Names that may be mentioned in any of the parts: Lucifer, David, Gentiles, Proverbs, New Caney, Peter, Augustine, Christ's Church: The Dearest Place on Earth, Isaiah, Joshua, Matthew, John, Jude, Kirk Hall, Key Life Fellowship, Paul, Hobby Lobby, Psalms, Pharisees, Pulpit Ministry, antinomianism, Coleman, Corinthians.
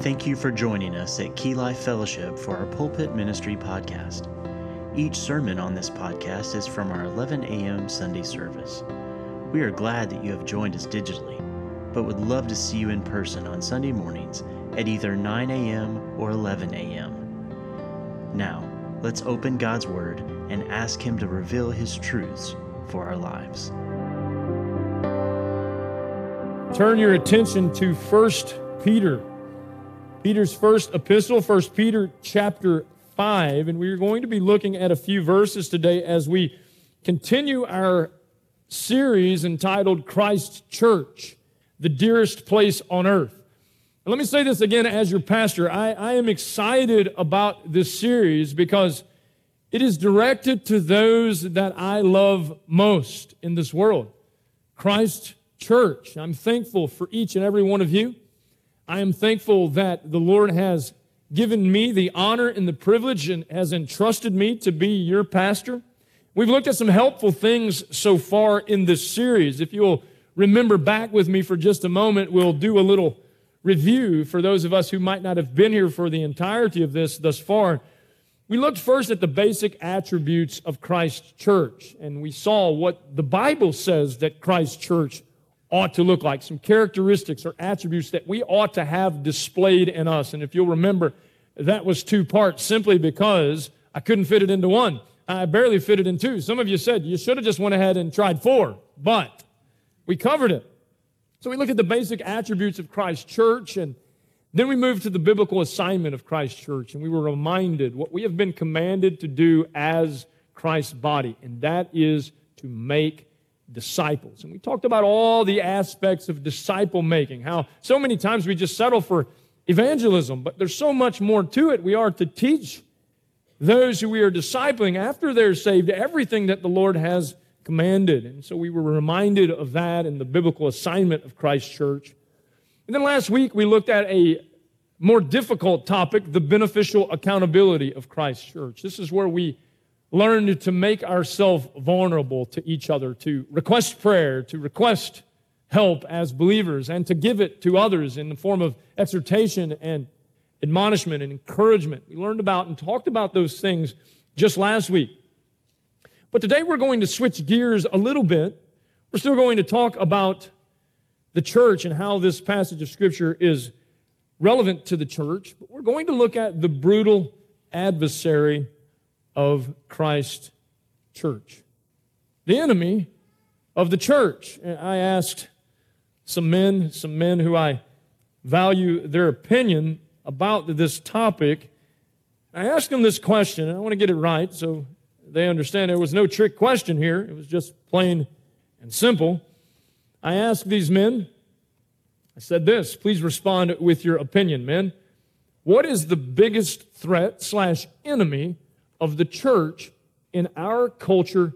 Thank you for joining us at Key Life Fellowship for our Pulpit Ministry podcast. Each sermon on this podcast is from our 11 a.m. Sunday service. We are glad that you have joined us digitally, but would love to see you in person on Sunday mornings at either 9 a.m. or 11 a.m. Now, let's open God's Word and ask Him to reveal His truths for our lives. Turn your attention to 1 Peter, Peter's first epistle, 1 Peter chapter 5, and we're going to be looking at a few verses today as we continue our series entitled Christ's Church, the Dearest Place on Earth. And let me say this again as your pastor. I am excited about this series because it is directed to those that I love most in this world, Christ's Church. I'm thankful for each and every one of you. I am thankful that the Lord has given me the honor and the privilege and has entrusted me to be your pastor. We've looked at some helpful things so far in this series. If you'll remember back with me for just a moment, we'll do a little review for those of us who might not have been here for the entirety of this thus far. We looked first at the basic attributes of Christ's church, and we saw what the Bible says that Christ's church ought to look like, some characteristics or attributes that we ought to have displayed in us. And if you'll remember, that was two parts simply because I couldn't fit it into one. I barely fit it in two. Some of you said you should have just went ahead and tried four, but we covered it. So we looked at the basic attributes of Christ's church, and then we moved to the biblical assignment of Christ's church, and we were reminded what we have been commanded to do as Christ's body, and that is to make disciples. And we talked about all the aspects of disciple making, how so many times we just settle for evangelism, but there's so much more to it. We are to teach those who we are discipling after they're saved everything that the Lord has commanded. And so we were reminded of that and the biblical assignment of Christ's church. And then last week, we looked at a more difficult topic, the beneficial accountability of Christ's church. This is where we learned to make ourselves vulnerable to each other, to request prayer, to request help as believers, and to give it to others in the form of exhortation and admonishment and encouragement. We learned about and talked about those things just last week. But today we're going to switch gears a little bit. We're still going to talk about the church and how this passage of Scripture is relevant to the church. But we're going to look at the brutal adversary of Christ's church, the enemy of the church. And I asked some men who I value their opinion about this topic. I asked them this question, and I want to get it right so they understand there was no trick question here. It was just plain and simple. I asked these men, I said this, please respond with your opinion, men. What is the biggest threat / enemy of the church in our culture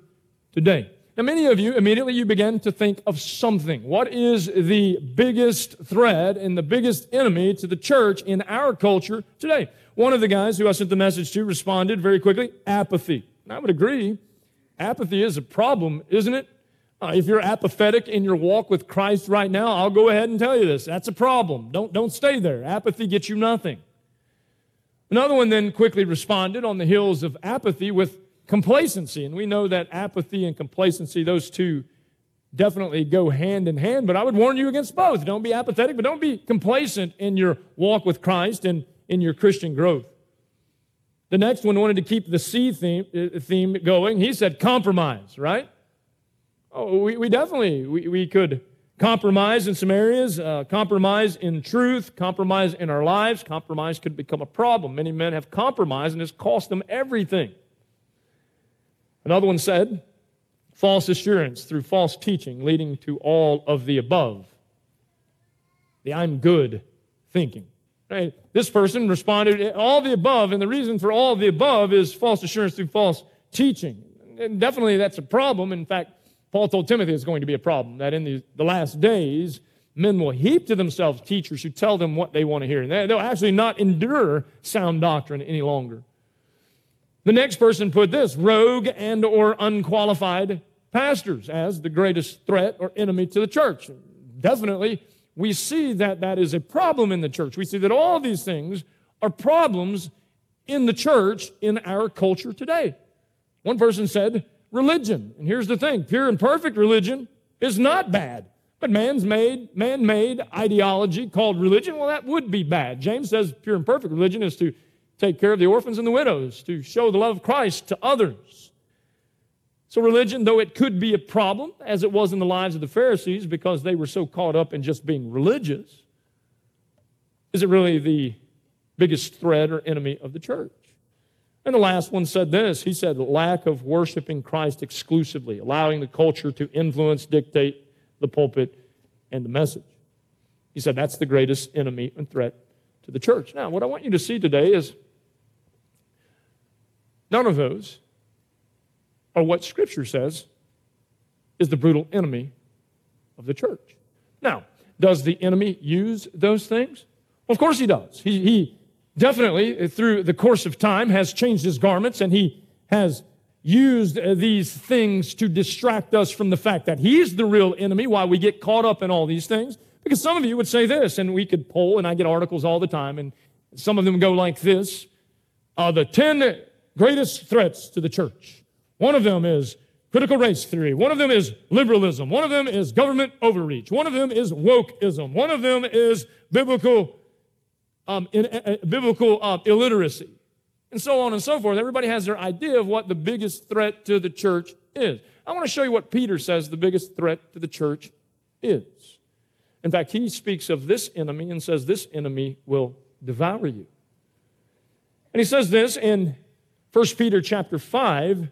today? Now, many of you, immediately you began to think of something. What is the biggest threat and the biggest enemy to the church in our culture today? One of the guys who I sent the message to responded very quickly, apathy. And I would agree, apathy is a problem, isn't it? If you're apathetic in your walk with Christ right now, I'll go ahead and tell you this. That's a problem. Don't stay there. Apathy gets you nothing. Another one then quickly responded on the heels of apathy with complacency. And we know that apathy and complacency, those two definitely go hand in hand. But I would warn you against both. Don't be apathetic, but don't be complacent in your walk with Christ and in your Christian growth. The next one wanted to keep the C theme going. He said compromise, right? Oh, we definitely could compromise in some areas, compromise in truth, compromise in our lives. Compromise could become a problem. Many men have compromised, and it's cost them everything. Another one said, false assurance through false teaching leading to all of the above. The I'm good thinking. Right? This person responded, all the above, and the reason for all the above is false assurance through false teaching. And definitely that's a problem. In fact, Paul told Timothy it's going to be a problem, that in the last days, men will heap to themselves teachers who tell them what they want to hear, and they'll actually not endure sound doctrine any longer. The next person put this, rogue and or unqualified pastors as the greatest threat or enemy to the church. Definitely we see that that is a problem in the church. We see that all these things are problems in the church in our culture today. One person said religion, and here's the thing, pure and perfect religion is not bad, but man-made ideology called religion, well, that would be bad. James says pure and perfect religion is to take care of the orphans and the widows, to show the love of Christ to others. So religion, though it could be a problem, as it was in the lives of the Pharisees because they were so caught up in just being religious, is it really the biggest threat or enemy of the church? And the last one said this. He said, lack of worshiping Christ exclusively, allowing the culture to influence, dictate the pulpit and the message. He said that's the greatest enemy and threat to the church. Now, what I want you to see today is none of those are what Scripture says is the brutal enemy of the church. Now, does the enemy use those things? Well, of course he does. He definitely, through the course of time, has changed his garments, and he has used these things to distract us from the fact that he's the real enemy, why we get caught up in all these things. Because some of you would say this, and we could poll, and I get articles all the time, and some of them go like this, the 10 greatest threats to the church. One of them is critical race theory. One of them is liberalism. One of them is government overreach. One of them is wokeism. One of them is biblical illiteracy, and so on and so forth. Everybody has their idea of what the biggest threat to the church is. I want to show you what Peter says the biggest threat to the church is. In fact, he speaks of this enemy and says this enemy will devour you. And he says this in 1 Peter chapter 5,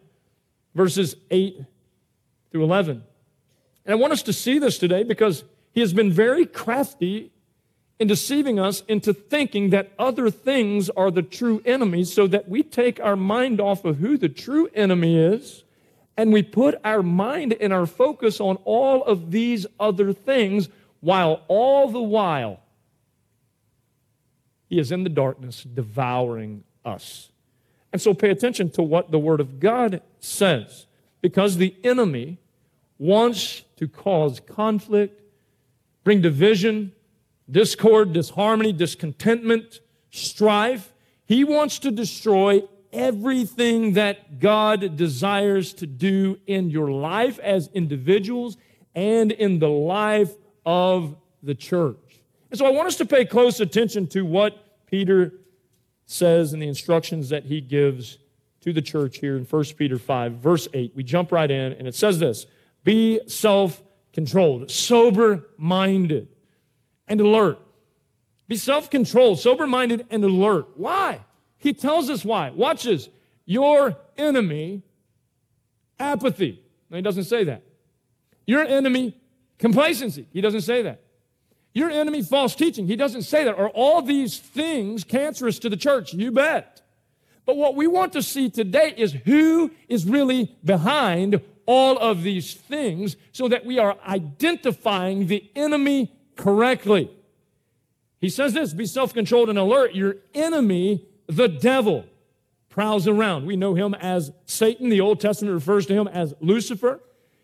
verses 8 through 11. And I want us to see this today because he has been very crafty in deceiving us into thinking that other things are the true enemies so that we take our mind off of who the true enemy is and we put our mind and our focus on all of these other things while all the while he is in the darkness devouring us. And so pay attention to what the Word of God says, because the enemy wants to cause conflict, bring division, discord, disharmony, discontentment, strife. He wants to destroy everything that God desires to do in your life as individuals and in the life of the church. And so I want us to pay close attention to what Peter says and the instructions that he gives to the church here in 1 Peter 5, verse 8. We jump right in, and it says this, be self-controlled, sober-minded, and alert. Be self-controlled, sober-minded, and alert. Why? He tells us why. Watch this. Your enemy, apathy. No, he doesn't say that. Your enemy, complacency. He doesn't say that. Your enemy, false teaching. He doesn't say that. Are all these things cancerous to the church? You bet. But what we want to see today is who is really behind all of these things so that we are identifying the enemy correctly. He says this, be self-controlled and alert. Your enemy, the devil, prowls around. We know him as Satan. The Old Testament refers to him as Lucifer.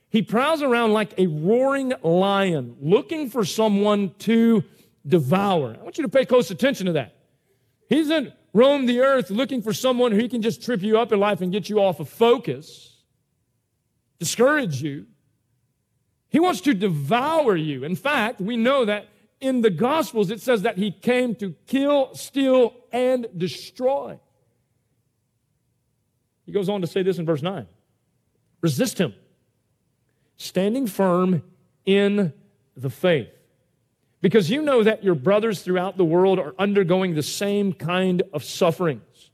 He prowls around like a roaring lion, looking for someone to devour. I want you to pay close attention to that. He doesn't roam the earth looking for someone who can just trip you up in life and get you off of focus, discourage you. He wants to devour you. In fact, we know that in the Gospels it says that he came to kill, steal, and destroy. He goes on to say this in verse 9. Resist him, standing firm in the faith, because you know that your brothers throughout the world are undergoing the same kind of sufferings.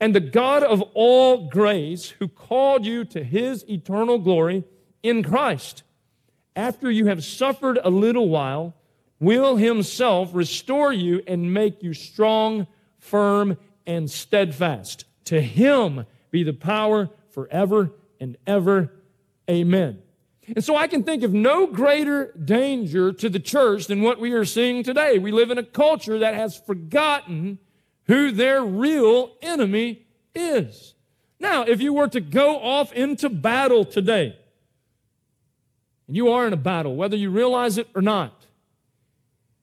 And the God of all grace, who called you to his eternal glory in Christ, after you have suffered a little while, will himself restore you and make you strong, firm, and steadfast. To him be the power forever and ever. Amen. And so I can think of no greater danger to the church than what we are seeing today. We live in a culture that has forgotten who their real enemy is. Now, if you were to go off into battle today, and you are in a battle, whether you realize it or not,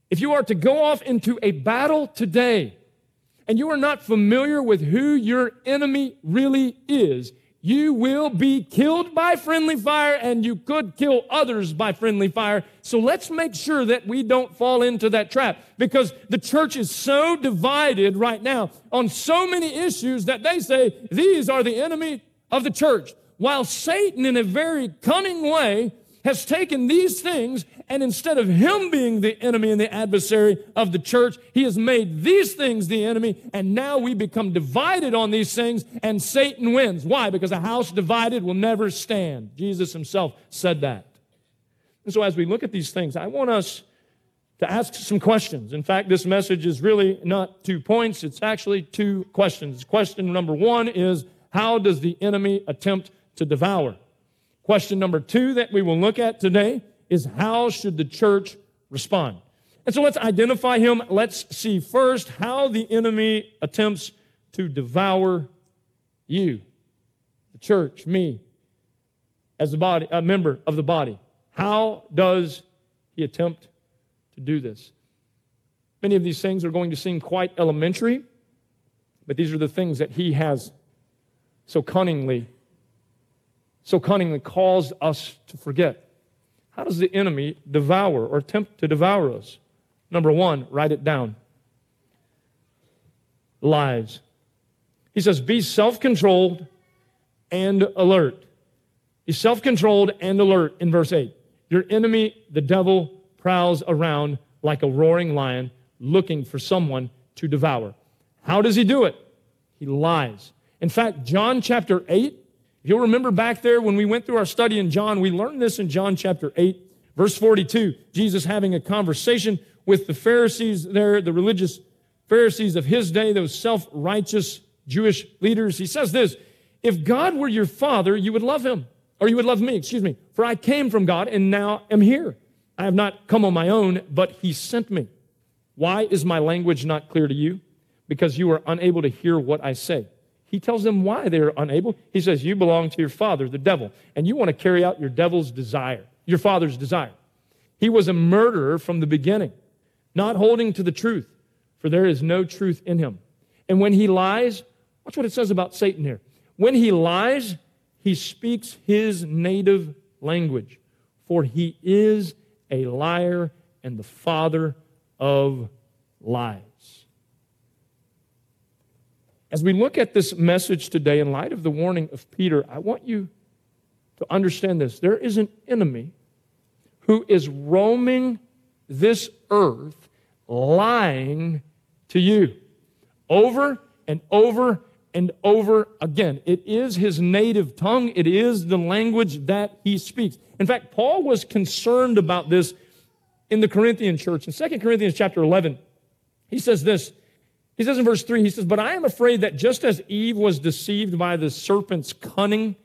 If you are to go off into a battle today and you are not familiar with who your enemy really is, you will be killed by friendly fire, and you could kill others by friendly fire. So let's make sure that we don't fall into that trap, because the church is so divided right now on so many issues that they say these are the enemy of the church, while Satan, in a very cunning way, has taken these things, and instead of him being the enemy and the adversary of the church, he has made these things the enemy, and now we become divided on these things, and Satan wins. Why? Because a house divided will never stand. Jesus himself said that. And so as we look at these things, I want us to ask some questions. In fact, this message is really not 2 points. It's actually 2 questions. Question number 1 is, how does the enemy attempt to devour? Question number 2 that we will look at today is, how should the church respond? And so let's identify him. Let's see first how the enemy attempts to devour you, the church, me, as a body, a member of the body. How does he attempt to do this? Many of these things are going to seem quite elementary, but these are the things that he has so cunningly caused us to forget. How does the enemy devour or attempt to devour us? Number 1, write it down. Lies. He says, be self-controlled and alert. Be self-controlled and alert in verse 8. Your enemy, the devil, prowls around like a roaring lion looking for someone to devour. How does he do it? He lies. In fact, John chapter 8, if you'll remember back there when we went through our study in John, we learned this in John chapter 8, verse 42. Jesus having a conversation with the Pharisees there, the religious Pharisees of his day, those self-righteous Jewish leaders. He says this, if God were your father, you would love him, or you would love me, for I came from God and now am here. I have not come on my own, but he sent me. Why is my language not clear to you? Because you are unable to hear what I say. He tells them why they're unable. He says, you belong to your father, the devil, and you want to carry out your devil's desire, your father's desire. He was a murderer from the beginning, not holding to the truth, for there is no truth in him. And when he lies, watch what it says about Satan here. When he lies, he speaks his native language, for he is a liar and the father of lies. As we look at this message today, in light of the warning of Peter, I want you to understand this. There is an enemy who is roaming this earth, lying to you over and over and over again. It is his native tongue. It is the language that he speaks. In fact, Paul was concerned about this in the Corinthian church. In 2 Corinthians chapter 11, he says this. He says in verse 3, he says, but I am afraid that just as Eve was deceived by the serpent's cunning,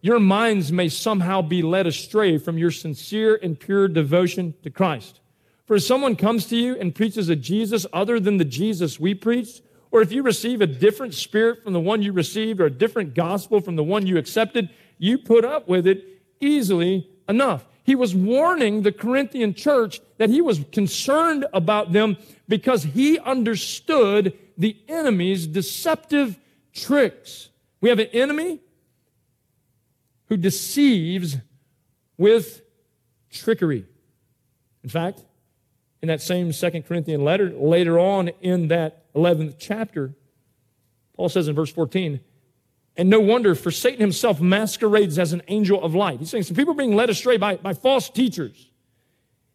your minds may somehow be led astray from your sincere and pure devotion to Christ. For if someone comes to you and preaches a Jesus other than the Jesus we preached, or if you receive a different spirit from the one you received or a different gospel from the one you accepted, you put up with it easily enough. He was warning the Corinthian church that he was concerned about them because he understood the enemy's deceptive tricks. We have an enemy who deceives with trickery. In fact, in that same 2 Corinthian letter, later on in that 11th chapter, Paul says in verse 14, and no wonder, for Satan himself masquerades as an angel of light. He's saying some people are being led astray by false teachers.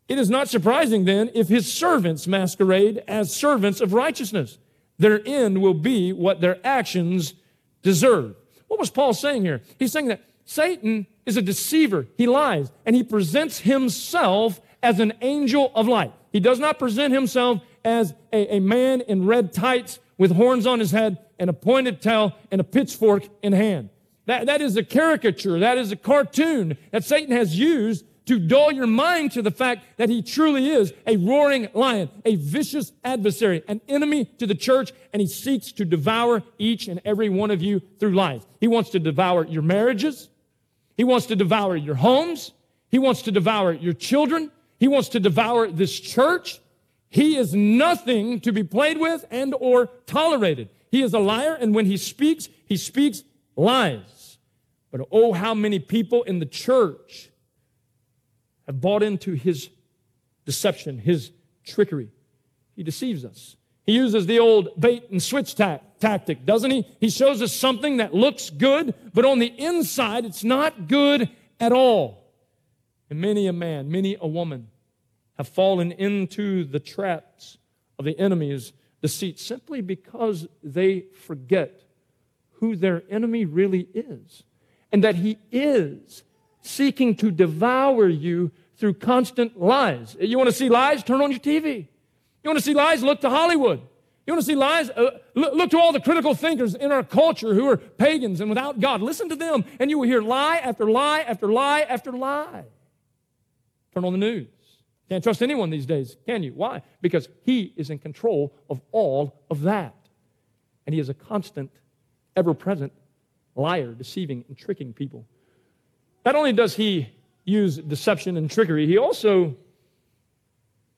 It is not surprising then if his servants masquerade as servants of righteousness. Their end will be what their actions deserve. What was Paul saying here? He's saying that Satan is a deceiver. He lies, and he presents himself as an angel of light. He does not present himself as a man in red tights with horns on his head and a pointed tail and a pitchfork in hand. That is a caricature. That is a cartoon that Satan has used to dull your mind to the fact that he truly is a roaring lion, a vicious adversary, an enemy to the church, and he seeks to devour each and every one of you through life. He wants to devour your marriages. He wants to devour your homes. He wants to devour your children. He wants to devour this church. He is nothing to be played with and or tolerated. He is a liar, and when he speaks lies. But oh, how many people in the church have bought into his deception, his trickery. He deceives us. He uses the old bait and switch tactic, doesn't he? He shows us something that looks good, but on the inside, it's not good at all. And many a man, many a woman have fallen into the traps of the enemy's deceit simply because they forget who their enemy really is and that he is seeking to devour you through constant lies. You want to see lies? Turn on your TV. You want to see lies? Look to Hollywood. You want to see lies? Look to all the critical thinkers in our culture who are pagans and without God. Listen to them, and you will hear lie after lie after lie after lie. Turn on the news. Can't trust anyone these days, can you? Why? Because he is in control of all of that. And he is a constant, ever-present liar, deceiving and tricking people. Not only does he use deception and trickery, he also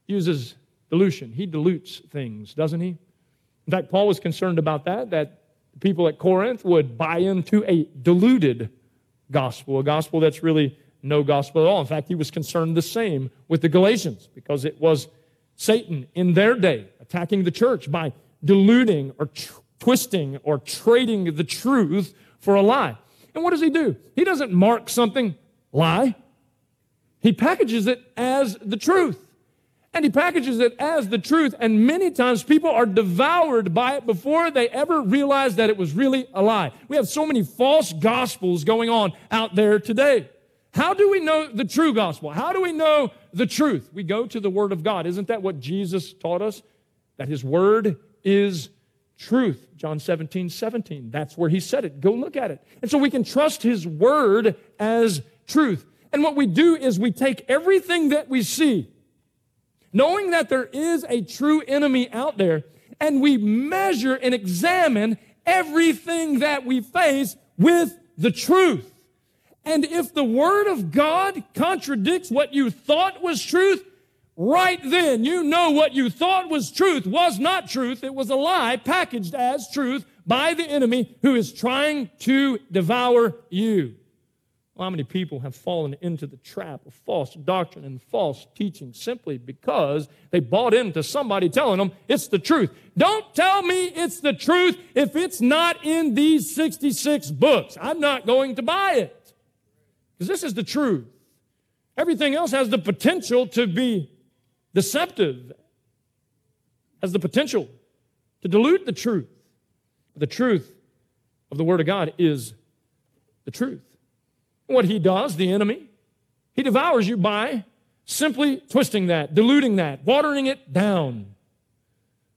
uses dilution. He dilutes things, doesn't he? In fact, Paul was concerned about that the people at Corinth would buy into a diluted gospel, a gospel that's really no gospel at all. In fact, he was concerned the same with the Galatians because it was Satan in their day attacking the church by diluting or twisting or trading the truth for a lie. And what does he do? He doesn't mark something lie. He packages it as the truth. And he packages it as the truth, and many times people are devoured by it before they ever realize that it was really a lie. We have so many false gospels going on out there today. How do we know the true gospel? How do we know the truth? We go to the Word of God. Isn't that what Jesus taught us? That His Word is truth. John 17:17. That's where He said it. Go look at it. And so we can trust His Word as truth. And what we do is we take everything that we see, knowing that there is a true enemy out there, and we measure and examine everything that we face with the truth. And if the Word of God contradicts what you thought was truth, right then you know what you thought was truth was not truth. It was a lie packaged as truth by the enemy who is trying to devour you. Well, how many people have fallen into the trap of false doctrine and false teaching simply because they bought into somebody telling them it's the truth? Don't tell me it's the truth if it's not in these 66 books. I'm not going to buy it because this is the truth. Everything else has the potential to be deceptive, has the potential to dilute the truth. But the truth of the Word of God is the truth. What he does, the enemy, he devours you by simply twisting that, diluting that, watering it down,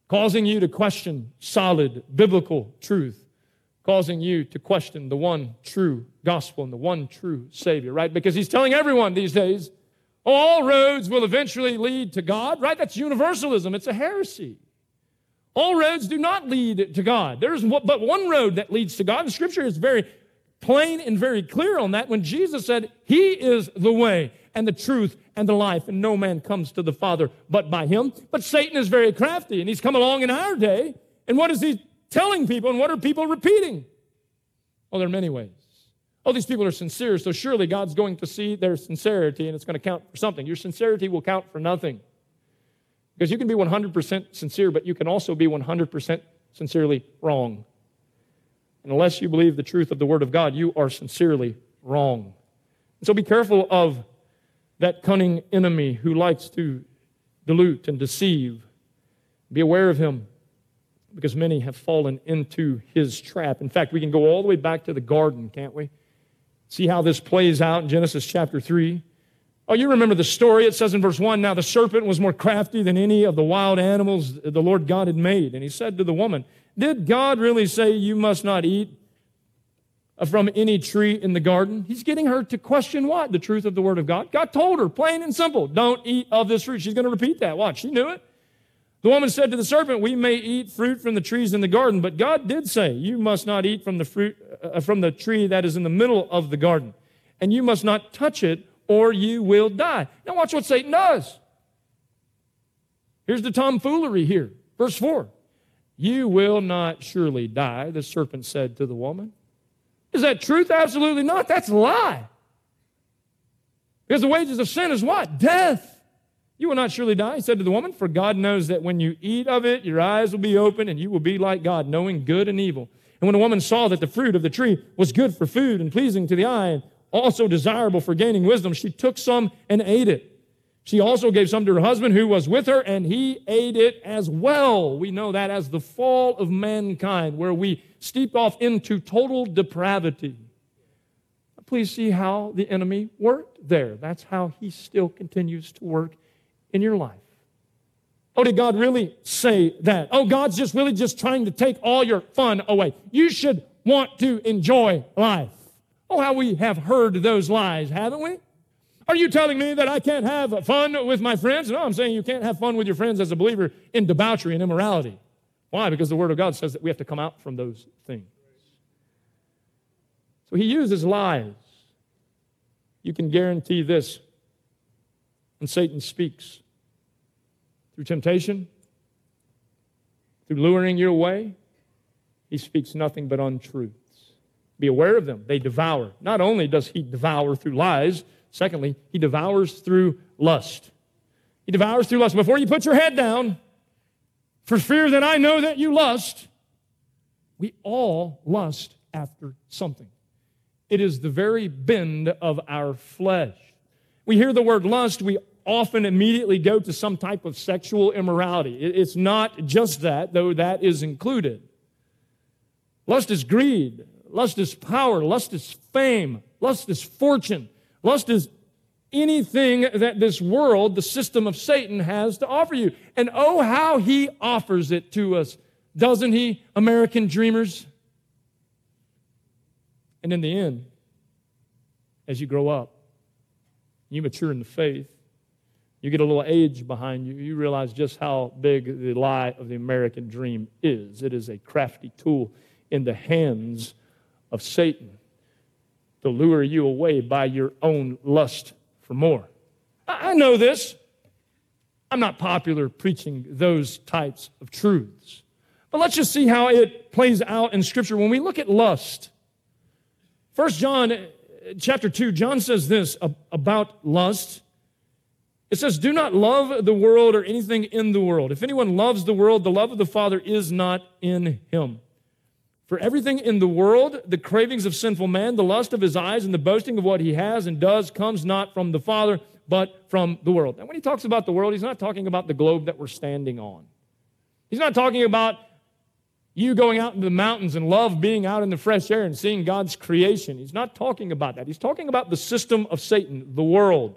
causing you to question solid biblical truth, causing you to question the one true gospel and the one true Savior, right? Because he's telling everyone these days, all roads will eventually lead to God, right? That's universalism. It's a heresy. All roads do not lead to God. There is but one road that leads to God. The Scripture is very plain and very clear on that when Jesus said, He is the way and the truth and the life, and no man comes to the Father but by Him. But Satan is very crafty, and he's come along in our day, and what is he telling people, and what are people repeating? Oh, there are many ways. Oh, these people are sincere, so surely God's going to see their sincerity, and it's going to count for something. Your sincerity will count for nothing. Because you can be 100% sincere, but you can also be 100% sincerely wrong. Unless you believe the truth of the Word of God, you are sincerely wrong. And so be careful of that cunning enemy who likes to dilute and deceive. Be aware of him, because many have fallen into his trap. In fact, we can go all the way back to the garden, can't we? See how this plays out in Genesis chapter 3. Oh, you remember the story. It says in verse 1, Now the serpent was more crafty than any of the wild animals the Lord God had made. And he said to the woman, Did God really say you must not eat from any tree in the garden? He's getting her to question what? The truth of the Word of God. God told her, plain and simple, don't eat of this fruit. She's going to repeat that. Watch, she knew it. The woman said to the serpent, We may eat fruit from the trees in the garden, but God did say, You must not eat from the tree that is in the middle of the garden, and you must not touch it, or you will die. Now watch what Satan does. Here's the tomfoolery here. Verse 4. You will not surely die, the serpent said to the woman. Is that truth? Absolutely not. That's a lie. Because the wages of sin is what? Death. You will not surely die, he said to the woman, for God knows that when you eat of it, your eyes will be open and you will be like God, knowing good and evil. And when the woman saw that the fruit of the tree was good for food and pleasing to the eye and also desirable for gaining wisdom, she took some and ate it. She also gave some to her husband who was with her, and he ate it as well. We know that as the fall of mankind, where we steeped off into total depravity. Please see how the enemy worked there. That's how he still continues to work in your life. Oh, did God really say that? Oh, God's just really just trying to take all your fun away. You should want to enjoy life. Oh, how we have heard those lies, haven't we? Are you telling me that I can't have fun with my friends? No, I'm saying you can't have fun with your friends as a believer in debauchery and immorality. Why? Because the Word of God says that we have to come out from those things. So he uses lies. You can guarantee this. When Satan speaks through temptation, through luring you away, he speaks nothing but untruths. Be aware of them. They devour. Not only does he devour through lies, secondly, he devours through lust. He devours through lust. Before you put your head down, for fear that I know that you lust, we all lust after something. It is the very bend of our flesh. We hear the word lust, we often immediately go to some type of sexual immorality. It's not just that, though that is included. Lust is greed. Lust is power. Lust is fame. Lust is fortune. Lust is anything that this world, the system of Satan, has to offer you. And oh, how he offers it to us. Doesn't he, American dreamers? And in the end, as you grow up, you mature in the faith, you get a little age behind you, you realize just how big the lie of the American dream is. It is a crafty tool in the hands of Satan to lure you away by your own lust for more. I know this. I'm not popular preaching those types of truths. But let's just see how it plays out in Scripture. When we look at lust, 1 John chapter 2, John says this about lust. It says, do not love the world or anything in the world. If anyone loves the world, the love of the Father is not in him. For everything in the world, the cravings of sinful man, the lust of his eyes, and the boasting of what he has and does comes not from the Father, but from the world. Now, when he talks about the world, he's not talking about the globe that we're standing on. He's not talking about you going out into the mountains and love being out in the fresh air and seeing God's creation. He's not talking about that. He's talking about the system of Satan, the world.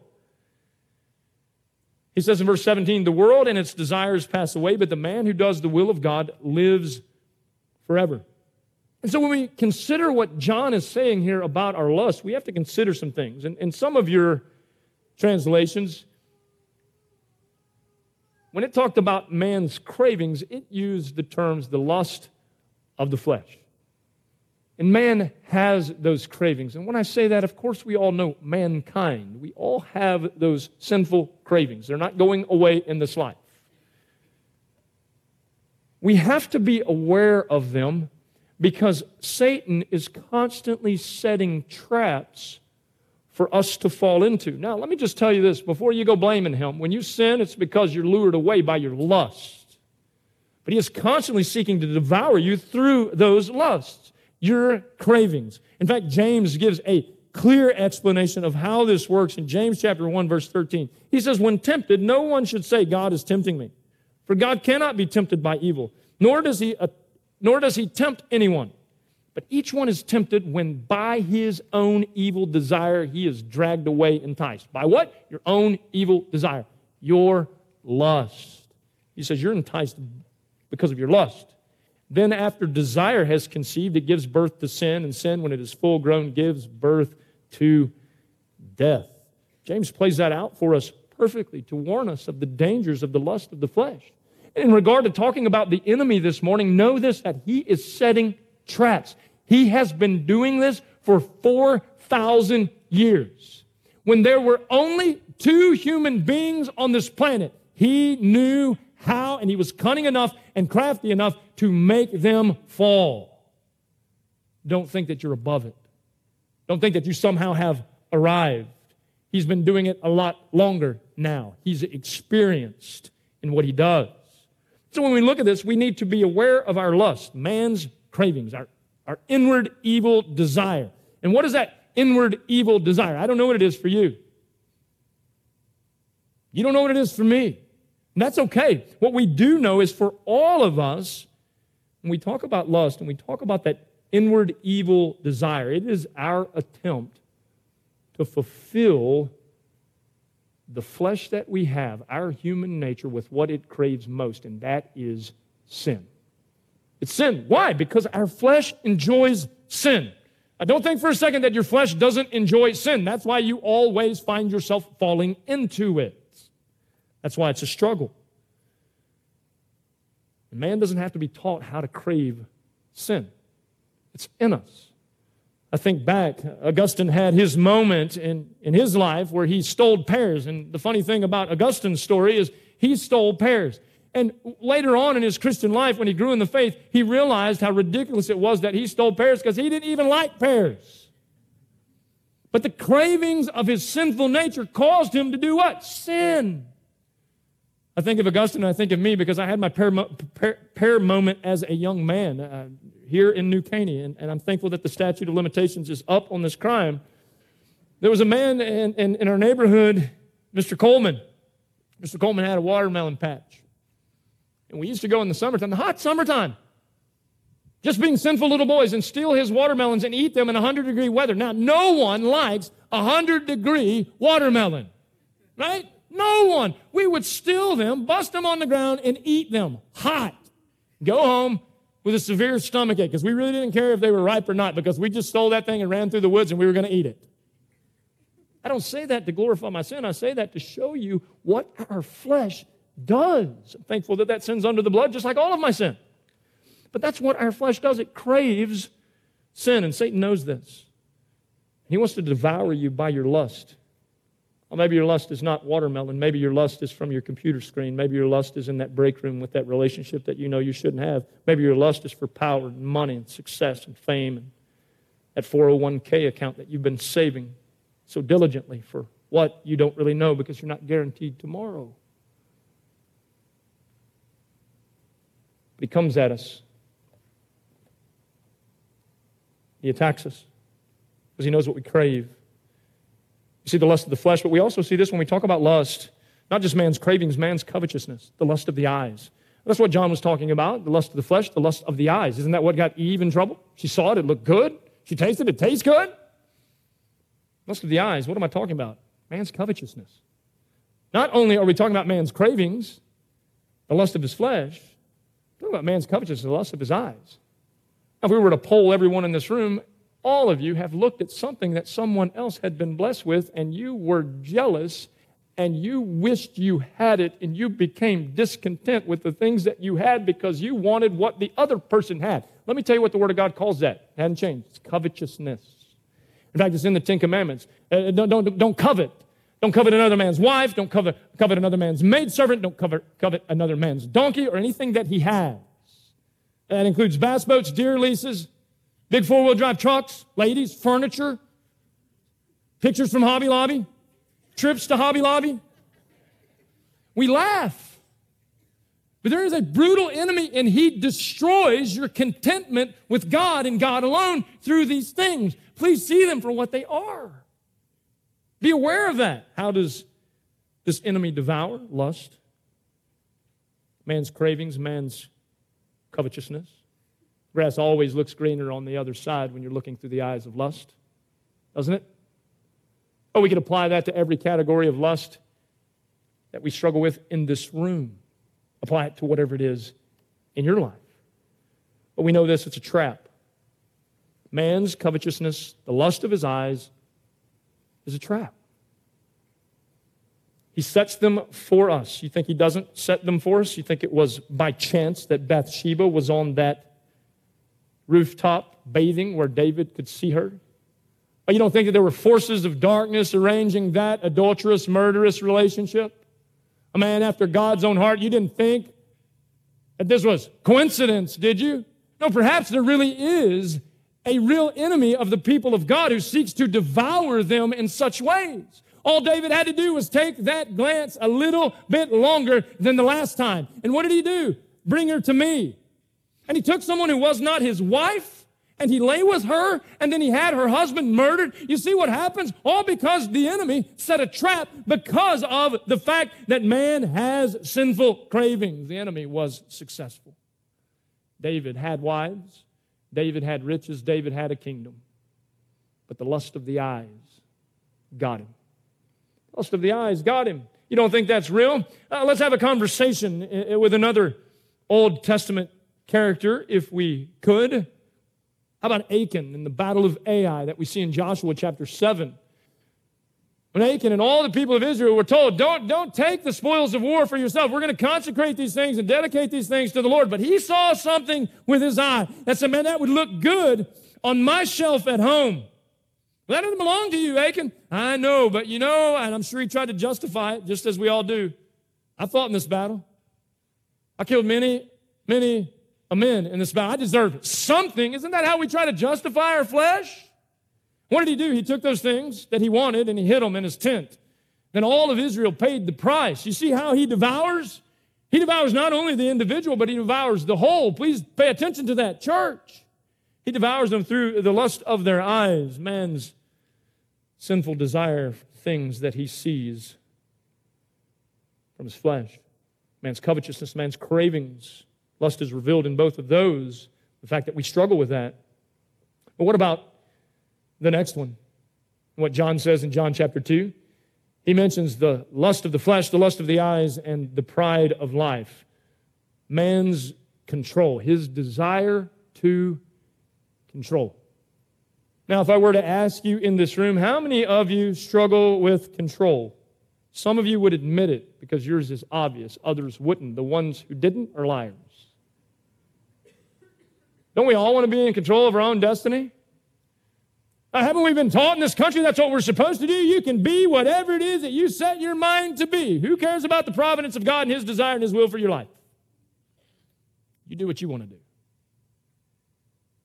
He says in verse 17, the world and its desires pass away, but the man who does the will of God lives forever. And so when we consider what John is saying here about our lust, we have to consider some things. And some of your translations, when it talked about man's cravings, it used the terms the lust of the flesh. And man has those cravings. And when I say that, of course, we all know mankind. We all have those sinful cravings. They're not going away in this life. We have to be aware of them because Satan is constantly setting traps for us to fall into. Now, let me just tell you this. Before you go blaming him, when you sin, it's because you're lured away by your lust. But he is constantly seeking to devour you through those lusts, your cravings. In fact, James gives a clear explanation of how this works in James chapter 1, verse 13. He says, when tempted, no one should say, God is tempting me. For God cannot be tempted by evil, nor does he tempt anyone. But each one is tempted when by his own evil desire he is dragged away, enticed. By what? Your own evil desire. Your lust. He says you're enticed because of your lust. Then after desire has conceived, it gives birth to sin, and sin, when it is full grown, gives birth to death. James plays that out for us perfectly to warn us of the dangers of the lust of the flesh. In regard to talking about the enemy this morning, know this, that he is setting traps. He has been doing this for 4,000 years. When there were only two human beings on this planet, he knew how, and he was cunning enough and crafty enough to make them fall. Don't think that you're above it. Don't think that you somehow have arrived. He's been doing it a lot longer now. He's experienced in what he does. So when we look at this, we need to be aware of our lust, man's cravings, our inward evil desire. And what is that inward evil desire? I don't know what it is for you. You don't know what it is for me. And that's okay. What we do know is for all of us, when we talk about lust and we talk about that inward evil desire, it is our attempt to fulfill the flesh that we have, our human nature, with what it craves most, and that is sin. It's sin. Why? Because our flesh enjoys sin. I don't think for a second that your flesh doesn't enjoy sin. That's why you always find yourself falling into it. That's why it's a struggle. And man doesn't have to be taught how to crave sin. It's in us. I think back, Augustine had his moment in his life where he stole pears. And the funny thing about Augustine's story is he stole pears. And later on in his Christian life, when he grew in the faith, he realized how ridiculous it was that he stole pears because he didn't even like pears. But the cravings of his sinful nature caused him to do what? Sin. I think of Augustine and I think of me because I had my pear moment as a young man here in New Caney, and I'm thankful that the statute of limitations is up on this crime. There was a man in our neighborhood, Mr. Coleman. Mr. Coleman had a watermelon patch. And we used to go in the summertime, the hot summertime, just being sinful little boys and steal his watermelons and eat them in 100-degree weather. Now, no one likes 100-degree watermelon, right? No one. We would steal them, bust them on the ground, and eat them hot. Go home with a severe stomach ache because we really didn't care if they were ripe or not because we just stole that thing and ran through the woods and we were going to eat it. I don't say that to glorify my sin. I say that to show you what our flesh does. I'm thankful that that sin's under the blood just like all of my sin. But that's what our flesh does. It craves sin, and Satan knows this. He wants to devour you by your lust. Well, maybe your lust is not watermelon. Maybe your lust is from your computer screen. Maybe your lust is in that break room with that relationship that you know you shouldn't have. Maybe your lust is for power and money and success and fame and that 401k account that you've been saving so diligently for what you don't really know because you're not guaranteed tomorrow. But he comes at us. He attacks us because he knows what we crave. You see the lust of the flesh, but we also see this when we talk about lust, not just man's cravings, man's covetousness, the lust of the eyes. That's what John was talking about, the lust of the flesh, the lust of the eyes. Isn't that what got Eve in trouble? She saw it, it looked good. She tasted it, it tastes good. Lust of the eyes, what am I talking about? Man's covetousness. Not only are we talking about man's cravings, the lust of his flesh, we're talking about man's covetousness, the lust of his eyes. Now, if we were to poll everyone in this room, all of you have looked at something that someone else had been blessed with, and you were jealous, and you wished you had it, and you became discontent with the things that you had because you wanted what the other person had. Let me tell you what the Word of God calls that. It hadn't changed. It's covetousness. In fact, it's in the Ten Commandments. Don't covet. Don't covet another man's wife. Don't covet another man's maidservant. Don't covet another man's donkey or anything that he has. That includes bass boats, deer leases, big four-wheel drive trucks, ladies, furniture, pictures from Hobby Lobby, trips to Hobby Lobby. We laugh. But there is a brutal enemy, and he destroys your contentment with God and God alone through these things. Please see them for what they are. Be aware of that. How does this enemy devour? Lust, man's cravings, man's covetousness. Grass always looks greener on the other side when you're looking through the eyes of lust, doesn't it? Oh, we could apply that to every category of lust that we struggle with in this room. Apply it to whatever it is in your life. But we know this, it's a trap. Man's covetousness, the lust of his eyes, is a trap. He sets them for us. You think he doesn't set them for us? You think it was by chance that Bathsheba was on that rooftop bathing where David could see her? Oh, you don't think that there were forces of darkness arranging that adulterous, murderous relationship? a man after God's own heart. You didn't think that this was coincidence, did you? No, perhaps there really is a real enemy of the people of God who seeks to devour them in such ways. All David had to do was take that glance a little bit longer than the last time. And what did he do? Bring her to me. And he took someone who was not his wife, and he lay with her, and then he had her husband murdered. You see what happens? All because the enemy set a trap because of the fact that man has sinful cravings. The enemy was successful. David had wives. David had riches. David had a kingdom. But the lust of the eyes got him. Lust of the eyes got him. You don't think that's real? Let's have a conversation with another Old Testament character, if we could. How about Achan in the battle of Ai that we see in Joshua chapter 7? When Achan and all the people of Israel were told, don't take the spoils of war for yourself. We're going to consecrate these things and dedicate these things to the Lord. But he saw something with his eye that said, man, that would look good on my shelf at home. Well, that doesn't belong to you, Achan. I know, but you know, and I'm sure he tried to justify it, just as we all do. I fought in this battle. I killed many, many men in this battle. I deserve it. Something. Isn't that how we try to justify our flesh? What did he do? He took those things that he wanted and he hid them in his tent. Then all of Israel paid the price. You see how he devours? He devours not only the individual, but he devours the whole. Please pay attention to that, church. He devours them through the lust of their eyes, man's sinful desire for things that he sees from his flesh. Man's covetousness, man's cravings. Lust is revealed in both of those, the fact that we struggle with that. But what about the next one? What John says in John chapter 2, he mentions the lust of the flesh, the lust of the eyes, and the pride of life. Man's control, his desire to control. Now, if I were to ask you in this room, how many of you struggle with control? Some of you would admit it because yours is obvious. Others wouldn't. The ones who didn't are liars. Don't we all want to be in control of our own destiny? Haven't we been taught in this country that's what we're supposed to do? You can be whatever it is that you set your mind to be. Who cares about the providence of God and His desire and His will for your life? You do what you want to do.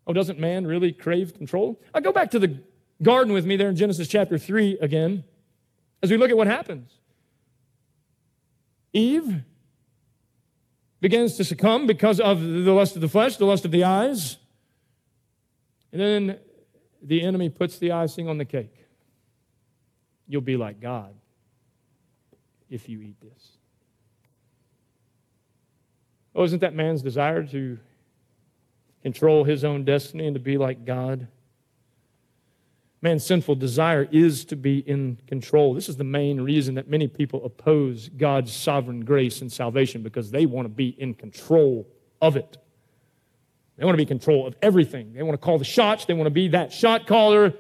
Oh, doesn't man really crave control? I'll go back to the garden with me there in Genesis chapter 3 again as we look at what happens. Eve begins to succumb because of the lust of the flesh, the lust of the eyes, and then the enemy puts the icing on the cake. You'll be like God if you eat this. Oh, isn't that man's desire to control his own destiny and to be like God? Man's sinful desire is to be in control. This is the main reason that many people oppose God's sovereign grace and salvation, because they want to be in control of it. They want to be in control of everything. They want to call the shots. They want to be that shot caller.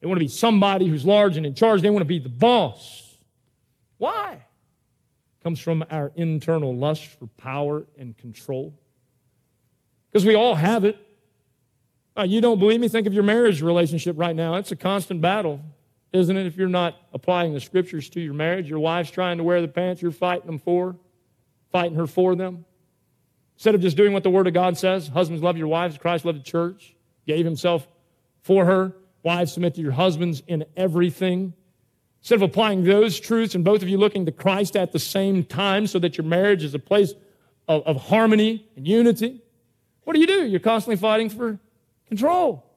They want to be somebody who's large and in charge. They want to be the boss. Why? It comes from our internal lust for power and control. Because we all have it. You don't believe me? Think of your marriage relationship right now. It's a constant battle, isn't it? If you're not applying the scriptures to your marriage, your wife's trying to wear the pants you're fighting her for them. Instead of just doing what the Word of God says, husbands, love your wives. Christ loved the church, gave Himself for her. Wives, submit to your husbands in everything. Instead of applying those truths and both of you looking to Christ at the same time so that your marriage is a place of harmony and unity, what do? You're constantly fighting for control,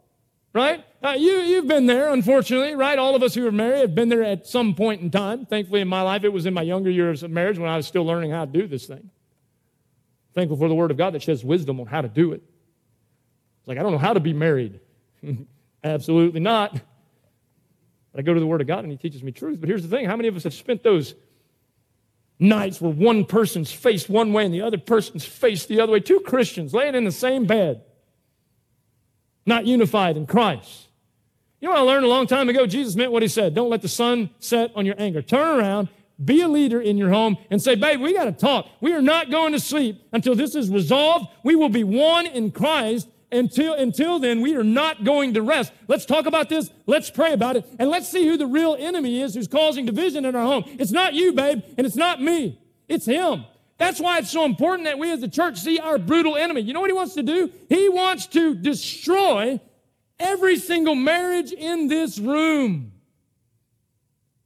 right? You've been there, unfortunately, right? All of us who are married have been there at some point in time. Thankfully, in my life, it was in my younger years of marriage when I was still learning how to do this thing. Thankful for the Word of God that sheds wisdom on how to do it. It's like, I don't know how to be married. Absolutely not. But I go to the Word of God and He teaches me truth. But here's the thing. How many of us have spent those nights where one person's face one way and the other person's face the other way? Two Christians laying in the same bed, not unified in Christ. You know what I learned a long time ago? Jesus meant what He said. Don't let the sun set on your anger. Turn around. Be a leader in your home and say, babe, we got to talk. We are not going to sleep until this is resolved. We will be one in Christ until then, we are not going to rest. Let's talk about this. Let's pray about it. And let's see who the real enemy is who's causing division in our home. It's not you, babe, and it's not me. It's him. That's why it's so important that we as the church see our brutal enemy. You know what he wants to do? He wants to destroy every single marriage in this room.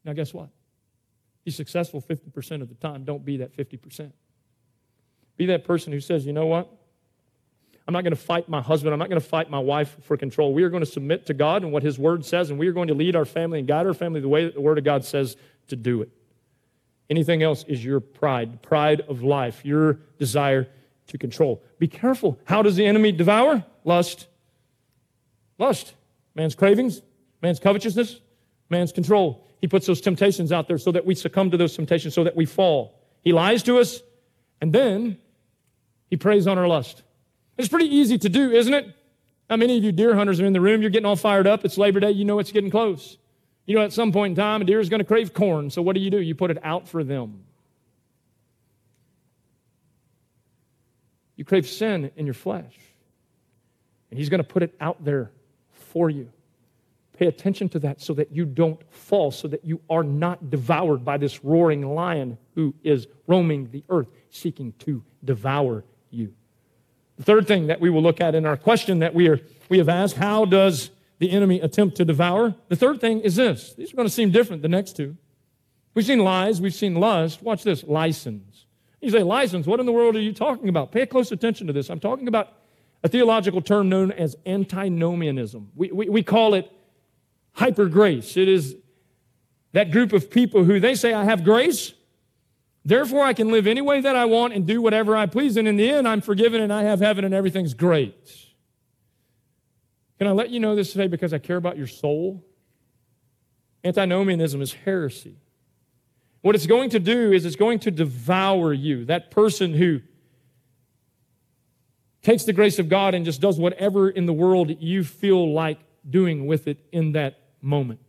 Now, guess what? Be successful 50% of the time. Don't be that 50%. Be that person who says, you know what? I'm not going to fight my husband. I'm not going to fight my wife for control. We are going to submit to God and what His Word says, and we are going to lead our family and guide our family the way that the Word of God says to do it. Anything else is your pride of life, your desire to control. Be careful. How does the enemy devour? Lust, man's cravings, man's covetousness, man's control. He puts those temptations out there so that we succumb to those temptations, so that we fall. He lies to us, and then he preys on our lust. It's pretty easy to do, isn't it? How many of you deer hunters are in the room? You're getting all fired up. It's Labor Day. You know it's getting close. You know at some point in time, a deer is going to crave corn. So what do? You put it out for them. You crave sin in your flesh, and he's going to put it out there for you. Pay attention to that so that you don't fall, so that you are not devoured by this roaring lion who is roaming the earth seeking to devour you. The third thing that we will look at in our question that we have asked, how does the enemy attempt to devour? The third thing is this. These are going to seem different, the next two. We've seen lies, we've seen lust. Watch this, license. You say, license, what in the world are you talking about? Pay close attention to this. I'm talking about a theological term known as antinomianism. We call it hypergrace. It is that group of people who they say, I have grace, therefore I can live any way that I want and do whatever I please, and in the end I'm forgiven and I have heaven and everything's great. Can I let you know this today because I care about your soul? Antinomianism is heresy. What it's going to do is it's going to devour you. That person who takes the grace of God and just does whatever in the world you feel like doing with it in that moment.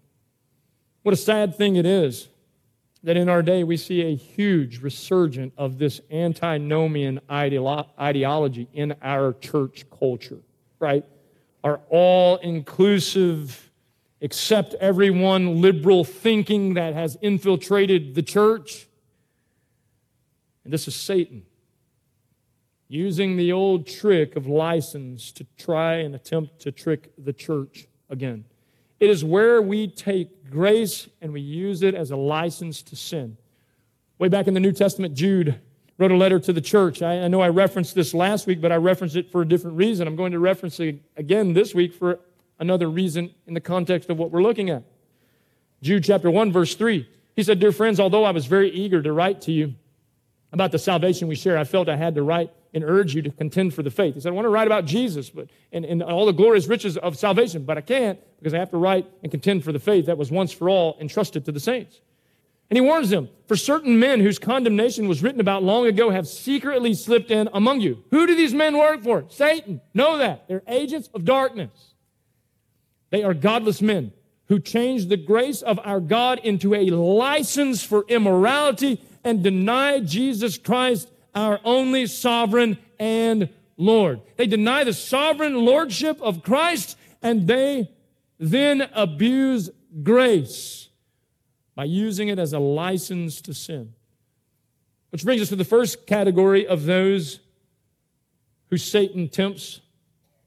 What a sad thing it is that in our day we see a huge resurgence of this antinomian ideology in our church culture, right? Our all-inclusive, accept everyone, liberal thinking that has infiltrated the church. And this is Satan using the old trick of license to try and attempt to trick the church again. It is where we take grace and we use it as a license to sin. Way back in the New Testament, Jude wrote a letter to the church. I know I referenced this last week, but I referenced it for a different reason. I'm going to reference it again this week for another reason in the context of what we're looking at. Jude chapter 1, verse 3. He said, "Dear friends, although I was very eager to write to you about the salvation we share, I felt I had to write and urge you to contend for the faith." He said, I want to write about Jesus and all the glorious riches of salvation, but I can't because I have to write and contend for the faith that was once for all entrusted to the saints. And he warns them, for certain men whose condemnation was written about long ago have secretly slipped in among you. Who do these men work for? Satan. Know that. They're agents of darkness. They are godless men who changed the grace of our God into a license for immorality and deny Jesus Christ, our only sovereign and Lord. They deny the sovereign lordship of Christ, and they then abuse grace by using it as a license to sin. Which brings us to the first category of those who Satan tempts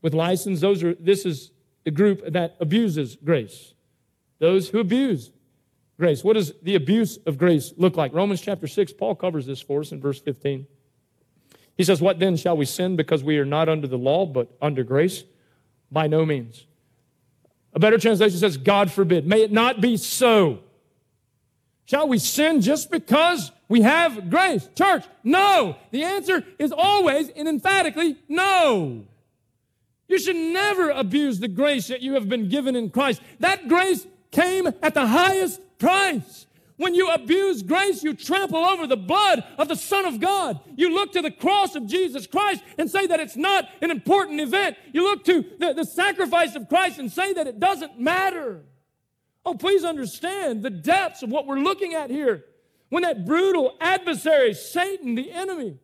with license. This is the group that abuses grace. Those who abuse grace. What does the abuse of grace look like? Romans chapter 6, Paul covers this for us in verse 15. He says, "What then, shall we sin because we are not under the law but under grace? By no means." A better translation says, "God forbid. May it not be so." Shall we sin just because we have grace? Church, no. The answer is always and emphatically no. You should never abuse the grace that you have been given in Christ. That grace came at the highest price. When you abuse grace, you trample over the blood of the Son of God. You look to the cross of Jesus Christ and say that it's not an important event. You look to the sacrifice of Christ and say that it doesn't matter. Oh, please understand the depths of what we're looking at here. When that brutal adversary, Satan, the enemy,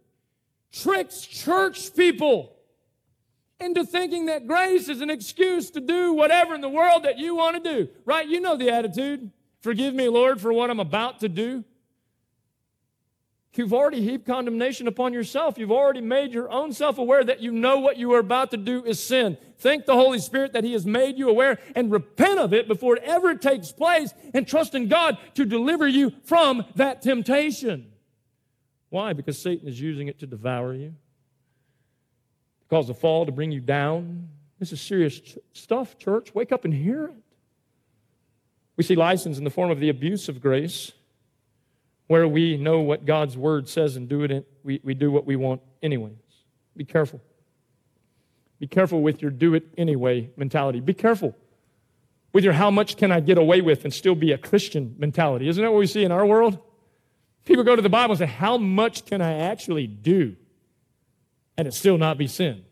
tricks church people into thinking that grace is an excuse to do whatever in the world that you want to do, right? You know the attitude. Forgive me, Lord, for what I'm about to do. You've already heaped condemnation upon yourself. You've already made your own self aware that you know what you are about to do is sin. Thank the Holy Spirit that He has made you aware and repent of it before it ever takes place and trust in God to deliver you from that temptation. Why? Because Satan is using it to devour you, to cause the fall, to bring you down. This is serious stuff, church. Wake up and hear it. We see license in the form of the abuse of grace, where we know what God's Word says and do it, we do what we want anyways. Be careful. Be careful with your do-it-anyway mentality. Be careful with your how much can I get away with and still be a Christian mentality. Isn't that what we see in our world? People go to the Bible and say, how much can I actually do and it still not be sin?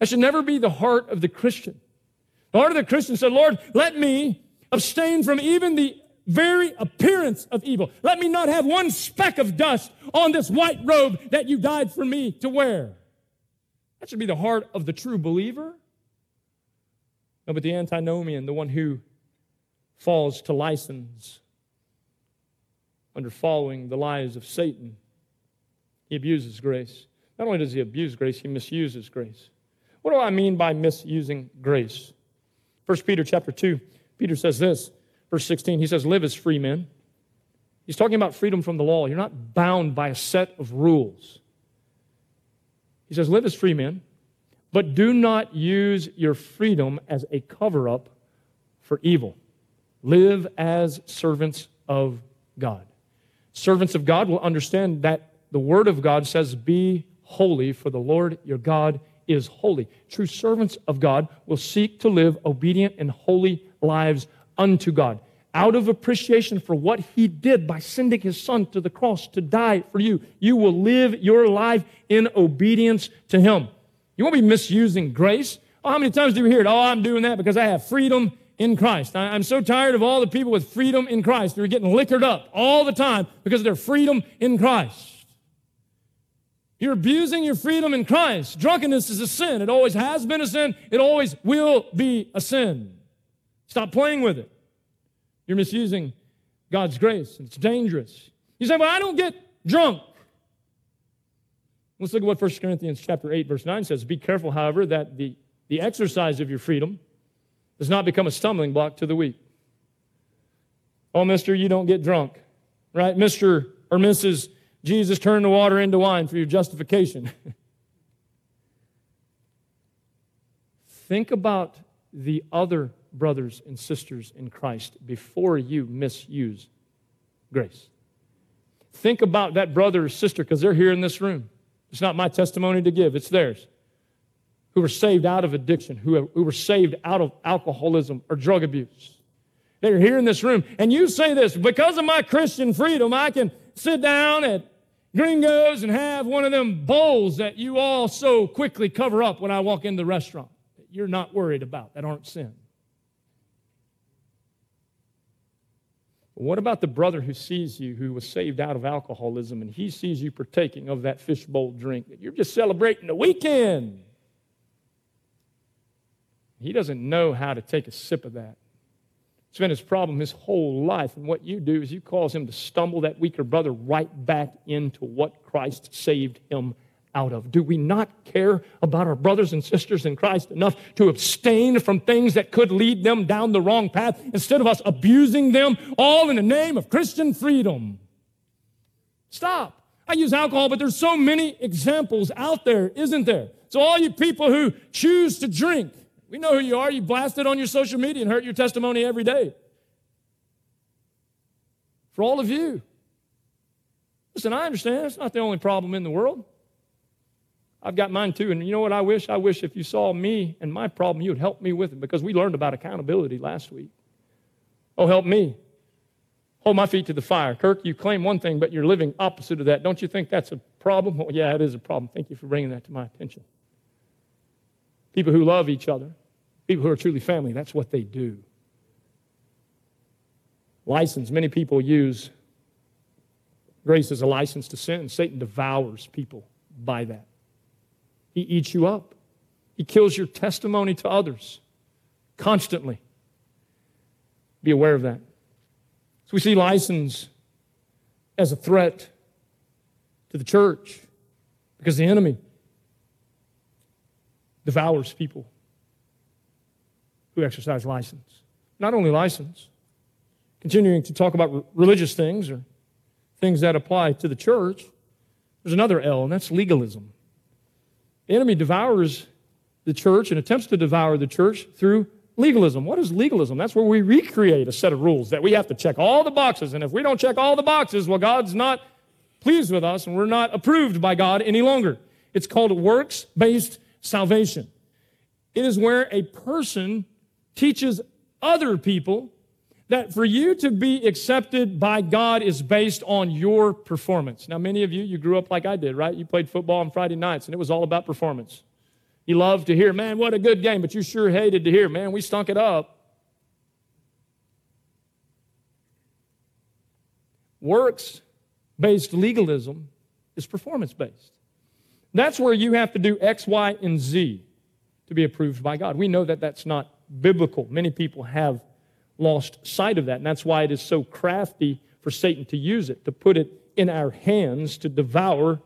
That should never be the heart of the Christian. The heart of the Christian said, Lord, let me abstain from even the very appearance of evil. Let me not have one speck of dust on this white robe that you died for me to wear. That should be the heart of the true believer. No, but the antinomian, the one who falls to license under following the lies of Satan, he abuses grace. Not only does he abuse grace, he misuses grace. What do I mean by misusing grace? 1 Peter chapter 2, Peter says this, Verse 16, he says, live as free men. He's talking about freedom from the law. You're not bound by a set of rules. He says, live as free men, but do not use your freedom as a cover-up for evil. Live as servants of God. Servants of God will understand that the Word of God says, be holy, for the Lord your God is holy. True servants of God will seek to live obedient and holy lives unto God, out of appreciation for what He did by sending His Son to the cross to die for you. You will live your life in obedience to Him. You won't be misusing grace. Oh, how many times do we hear it? Oh, I'm doing that because I have freedom in Christ. I'm so tired of all the people with freedom in Christ. They're getting liquored up all the time because of their freedom in Christ. You're abusing your freedom in Christ. Drunkenness is a sin. It always has been a sin. It always will be a sin. Stop playing with it. You're misusing God's grace, and it's dangerous. You say, well, I don't get drunk. Let's look at what 1 Corinthians chapter 8, verse 9 says. Be careful, however, that the exercise of your freedom does not become a stumbling block to the weak. Oh, mister, you don't get drunk, right? Mr. or Mrs. Jesus turned the water into wine for your justification. Think about the other brothers and sisters in Christ before you misuse grace. Think about that brother or sister, because they're here in this room. It's not my testimony to give, it's theirs. Who were saved out of addiction, who were saved out of alcoholism or drug abuse. They're here in this room, and you say this, because of my Christian freedom, I can sit down at Gringo's and have one of them bowls that you all so quickly cover up when I walk in the restaurant that you're not worried about, that aren't sin. What about the brother who sees you, who was saved out of alcoholism, and he sees you partaking of that fishbowl drink that you're just celebrating the weekend? He doesn't know how to take a sip of that. It's been his problem his whole life, and what you do is you cause him to stumble that weaker brother right back into what Christ saved him out of. Do we not care about our brothers and sisters in Christ enough to abstain from things that could lead them down the wrong path instead of us abusing them all in the name of Christian freedom? Stop. I use alcohol, but there's so many examples out there, isn't there? So all you people who choose to drink, we know who you are. You blast it on your social media and hurt your testimony every day. For all of you. Listen, I understand it's not the only problem in the world. I've got mine too, and you know what I wish? I wish if you saw me and my problem, you would help me with it, because we learned about accountability last week. Oh, help me. Hold my feet to the fire. Kirk, you claim one thing, but you're living opposite of that. Don't you think that's a problem? Well, yeah, it is a problem. Thank you for bringing that to my attention. People who love each other, people who are truly family, that's what they do. License. Many people use grace as a license to sin. Satan devours people by that. He eats you up. It kills your testimony to others constantly. Be aware of that. So we see license as a threat to the church because the enemy devours people who exercise license. Not only license, continuing to talk about religious things or things that apply to the church, there's another L, and that's legalism. The enemy devours the church and attempts to devour the church through legalism. What is legalism? That's where we recreate a set of rules that we have to check all the boxes, and if we don't check all the boxes, well, God's not pleased with us, and we're not approved by God any longer. It's called works-based salvation. It is where a person teaches other people that for you to be accepted by God is based on your performance. Now, many of you, you grew up like I did, right? You played football on Friday nights, and it was all about performance. You loved to hear, man, what a good game, but you sure hated to hear, man, we stunk it up. Works-based legalism is performance-based. That's where you have to do X, Y, and Z to be approved by God. We know that that's not biblical. Many people have lost sight of that, and that's why it is so crafty for Satan to use it, to put it in our hands to devour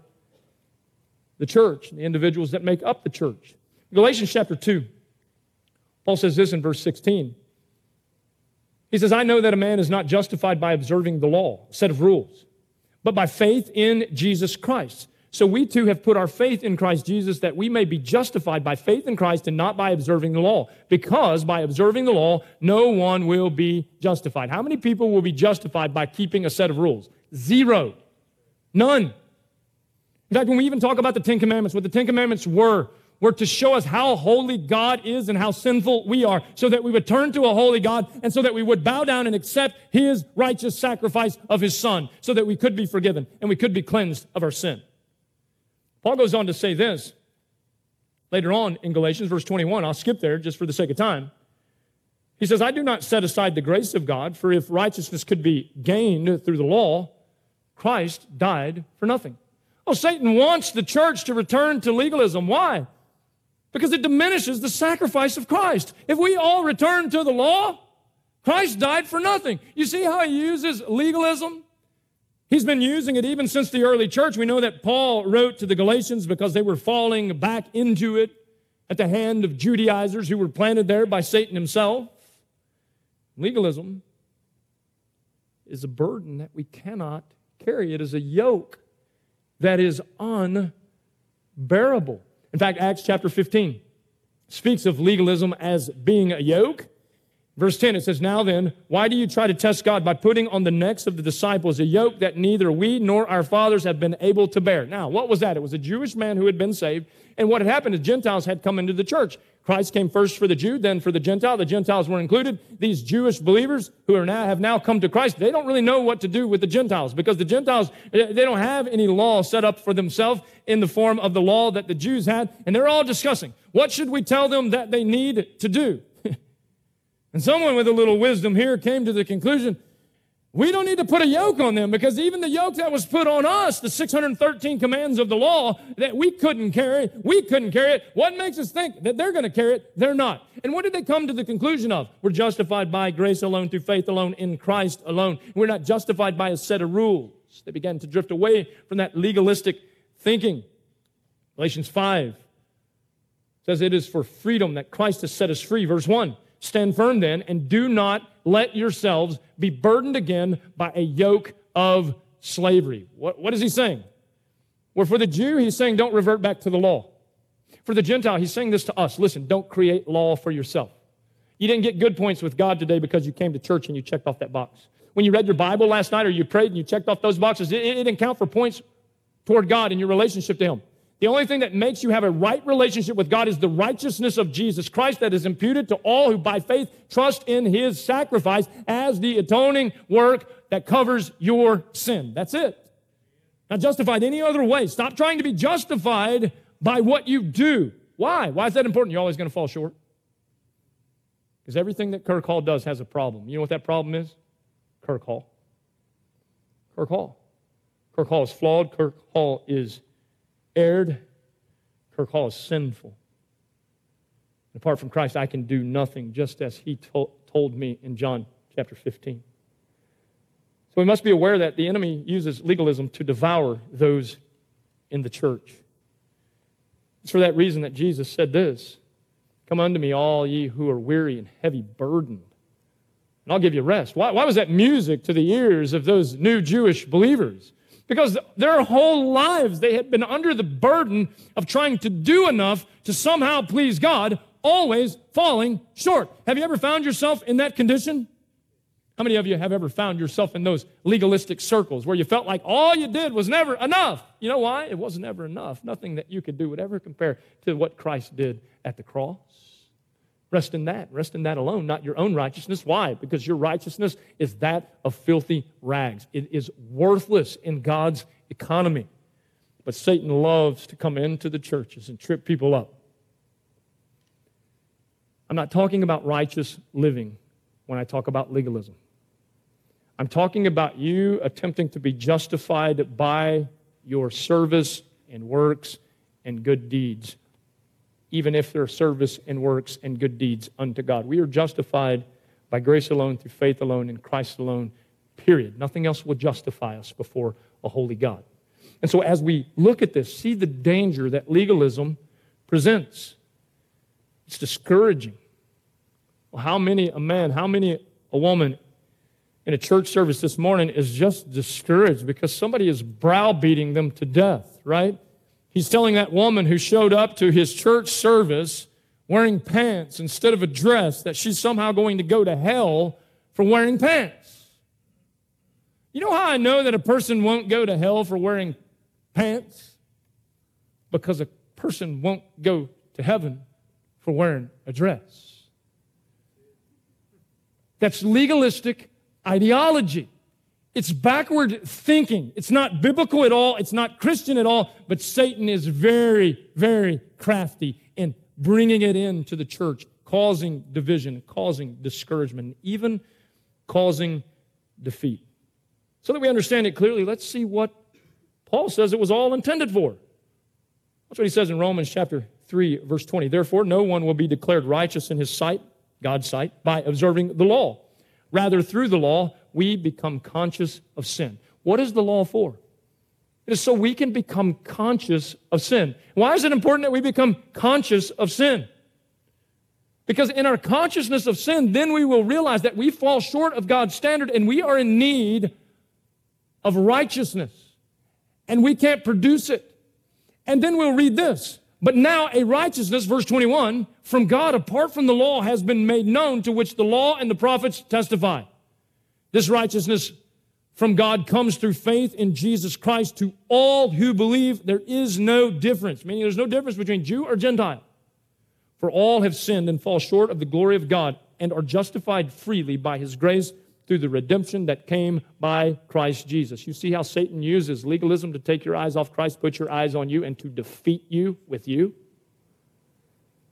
the church, the individuals that make up the church. Galatians chapter 2, Paul says this in verse 16. He says, I know that a man is not justified by observing the law, a set of rules, but by faith in Jesus Christ. So we too have put our faith in Christ Jesus that we may be justified by faith in Christ and not by observing the law, because by observing the law, no one will be justified. How many people will be justified by keeping a set of rules? Zero. None. In fact, when we even talk about the Ten Commandments, what the Ten Commandments were to show us how holy God is and how sinful we are, so that we would turn to a holy God and so that we would bow down and accept His righteous sacrifice of His Son, so that we could be forgiven and we could be cleansed of our sin. Paul goes on to say this later on in Galatians, verse 21. I'll skip there just for the sake of time. He says, I do not set aside the grace of God, for if righteousness could be gained through the law, Christ died for nothing. Oh, Satan wants the church to return to legalism. Why? Because it diminishes the sacrifice of Christ. If we all return to the law, Christ died for nothing. You see how he uses legalism? He's been using it even since the early church. We know that Paul wrote to the Galatians because they were falling back into it at the hand of Judaizers who were planted there by Satan himself. Legalism is a burden that we cannot carry. It is a yoke that is unbearable. In fact, Acts chapter 15 speaks of legalism as being a yoke. Verse 10, it says, Now then, why do you try to test God by putting on the necks of the disciples a yoke that neither we nor our fathers have been able to bear? Now, what was that? It was a Jewish man who had been saved, and what had happened is Gentiles had come into the church. Christ came first for the Jew, then for the Gentile. The Gentiles were included. These Jewish believers who are now have now come to Christ, they don't really know what to do with the Gentiles because the Gentiles, they don't have any law set up for themselves in the form of the law that the Jews had, and they're all discussing, what should we tell them that they need to do? And someone with a little wisdom here came to the conclusion, we don't need to put a yoke on them because even the yoke that was put on us, the 613 commands of the law that we couldn't carry it. What makes us think that they're going to carry it? They're not. And what did they come to the conclusion of? We're justified by grace alone, through faith alone, in Christ alone. We're not justified by a set of rules. They began to drift away from that legalistic thinking. Galatians 5 says it is for freedom that Christ has set us free. Verse 1. Stand firm then, and do not let yourselves be burdened again by a yoke of slavery. What is he saying? Well, for the Jew, he's saying don't revert back to the law. For the Gentile, he's saying this to us. Listen, don't create law for yourself. You didn't get good points with God today because you came to church and you checked off that box. When you read your Bible last night or you prayed and you checked off those boxes, it didn't count for points toward God and your relationship to Him. The only thing that makes you have a right relationship with God is the righteousness of Jesus Christ that is imputed to all who by faith trust in His sacrifice as the atoning work that covers your sin. That's it. Not justified any other way. Stop trying to be justified by what you do. Why? Why is that important? You're always going to fall short. Because everything that Kirk Hall does has a problem. You know what that problem is? Kirk Hall. Kirk Hall. Kirk Hall is flawed. Kirk Hall is erred. Kirk Hall is sinful. Apart from Christ, I can do nothing, just as he told me in John chapter 15. So we must be aware that the enemy uses legalism to devour those in the church. It's for that reason that Jesus said this, "Come unto me, all ye who are weary and heavy burdened, and I'll give you rest." Why was that music to the ears of those new Jewish believers? Because their whole lives they had been under the burden of trying to do enough to somehow please God, always falling short. Have you ever found yourself in that condition? How many of you have ever found yourself in those legalistic circles where you felt like all you did was never enough? You know why? It wasn't ever enough. Nothing that you could do would ever compare to what Christ did at the cross. Rest in that. Rest in that alone, not your own righteousness. Why? Because your righteousness is that of filthy rags. It is worthless in God's economy. But Satan loves to come into the churches and trip people up. I'm not talking about righteous living when I talk about legalism. I'm talking about you attempting to be justified by your service and works and good deeds, even if their service and works and good deeds unto God. We are justified by grace alone, through faith alone, in Christ alone, period. Nothing else will justify us before a holy God. And so as we look at this, see the danger that legalism presents. It's discouraging. Well, how many a man, how many a woman in a church service this morning is just discouraged because somebody is browbeating them to death, right? He's telling that woman who showed up to his church service wearing pants instead of a dress that she's somehow going to go to hell for wearing pants. You know how I know that a person won't go to hell for wearing pants? Because a person won't go to heaven for wearing a dress. That's legalistic ideology. It's backward thinking. It's not biblical at all. It's not Christian at all. But Satan is very, very crafty in bringing it into the church, causing division, causing discouragement, even causing defeat. So that we understand it clearly, let's see what Paul says it was all intended for. That's what he says in Romans chapter 3, verse 20. Therefore, no one will be declared righteous in his sight, God's sight, by observing the law. Rather, through the law, we become conscious of sin. What is the law for? It is so we can become conscious of sin. Why is it important that we become conscious of sin? Because in our consciousness of sin, then we will realize that we fall short of God's standard and we are in need of righteousness. And we can't produce it. And then we'll read this. But now a righteousness, verse 21, from God apart from the law has been made known, to which the law and the prophets testify. This righteousness from God comes through faith in Jesus Christ to all who believe. There is no difference, meaning there's no difference between Jew or Gentile. For all have sinned and fall short of the glory of God and are justified freely by His grace through the redemption that came by Christ Jesus. You see how Satan uses legalism to take your eyes off Christ, put your eyes on you, and to defeat you with you?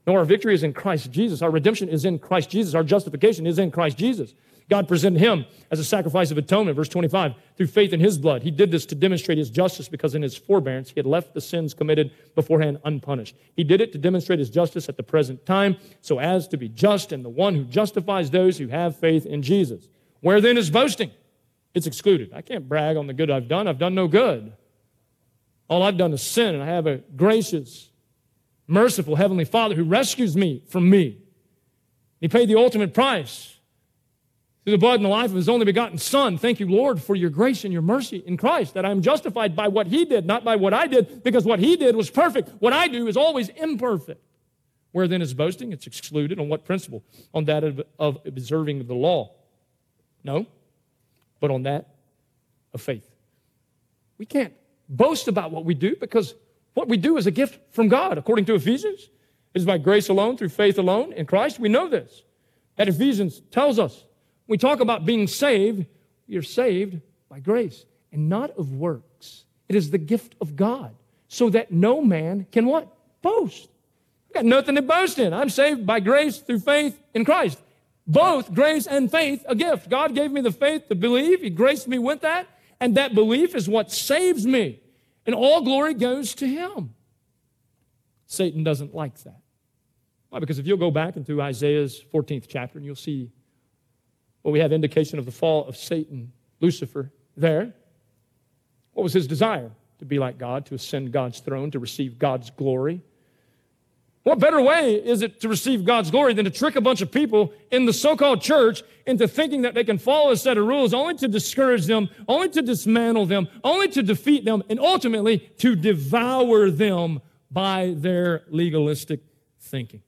No, our victory is in Christ Jesus. Our redemption is in Christ Jesus. Our justification is in Christ Jesus. God presented Him as a sacrifice of atonement, verse 25, through faith in His blood. He did this to demonstrate His justice, because in His forbearance He had left the sins committed beforehand unpunished. He did it to demonstrate His justice at the present time, so as to be just and the one who justifies those who have faith in Jesus. Where then is boasting? It's excluded. I can't brag on the good I've done. I've done no good. All I've done is sin, and I have a gracious, merciful Heavenly Father who rescues me from me. He paid the ultimate price through the blood and the life of His only begotten Son. Thank you, Lord, for your grace and your mercy in Christ, that I am justified by what He did, not by what I did, because what He did was perfect. What I do is always imperfect. Where then is boasting? It's excluded. On what principle? On that of observing the law. No, but on that of faith. We can't boast about what we do, because what we do is a gift from God. According to Ephesians, it is by grace alone, through faith alone, in Christ. We know this. That Ephesians tells us. We talk about being saved. You're saved by grace and not of works. It is the gift of God, so that no man can what? Boast. I've got nothing to boast in. I'm saved by grace through faith in Christ. Both grace and faith, a gift. God gave me the faith to believe. He graced me with that. And that belief is what saves me. And all glory goes to Him. Satan doesn't like that. Why? Because if you'll go back into Isaiah's 14th chapter, and you'll see where we have indication of the fall of Satan, Lucifer, there. What was his desire? To be like God, to ascend God's throne, to receive God's glory. What better way is it to receive God's glory than to trick a bunch of people in the so-called church into thinking that they can follow a set of rules only to discourage them, only to dismantle them, only to defeat them, and ultimately to devour them by their legalistic thinking.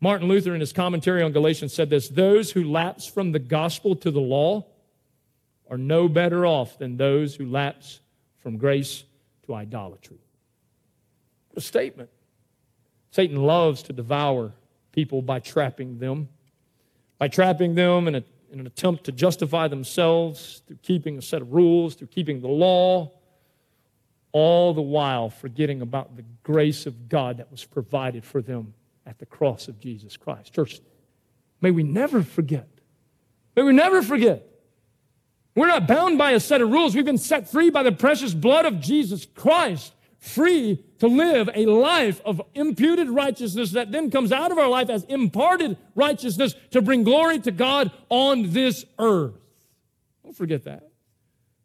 Martin Luther in his commentary on Galatians said this, "Those who lapse from the gospel to the law are no better off than those who lapse from grace to idolatry." A statement. Satan loves to devour people by trapping them in an attempt to justify themselves through keeping a set of rules, through keeping the law, all the while forgetting about the grace of God that was provided for them at the cross of Jesus Christ. Church, may we never forget. May we never forget. We're not bound by a set of rules. We've been set free by the precious blood of Jesus Christ, free to live a life of imputed righteousness that then comes out of our life as imparted righteousness to bring glory to God on this earth. Don't forget that.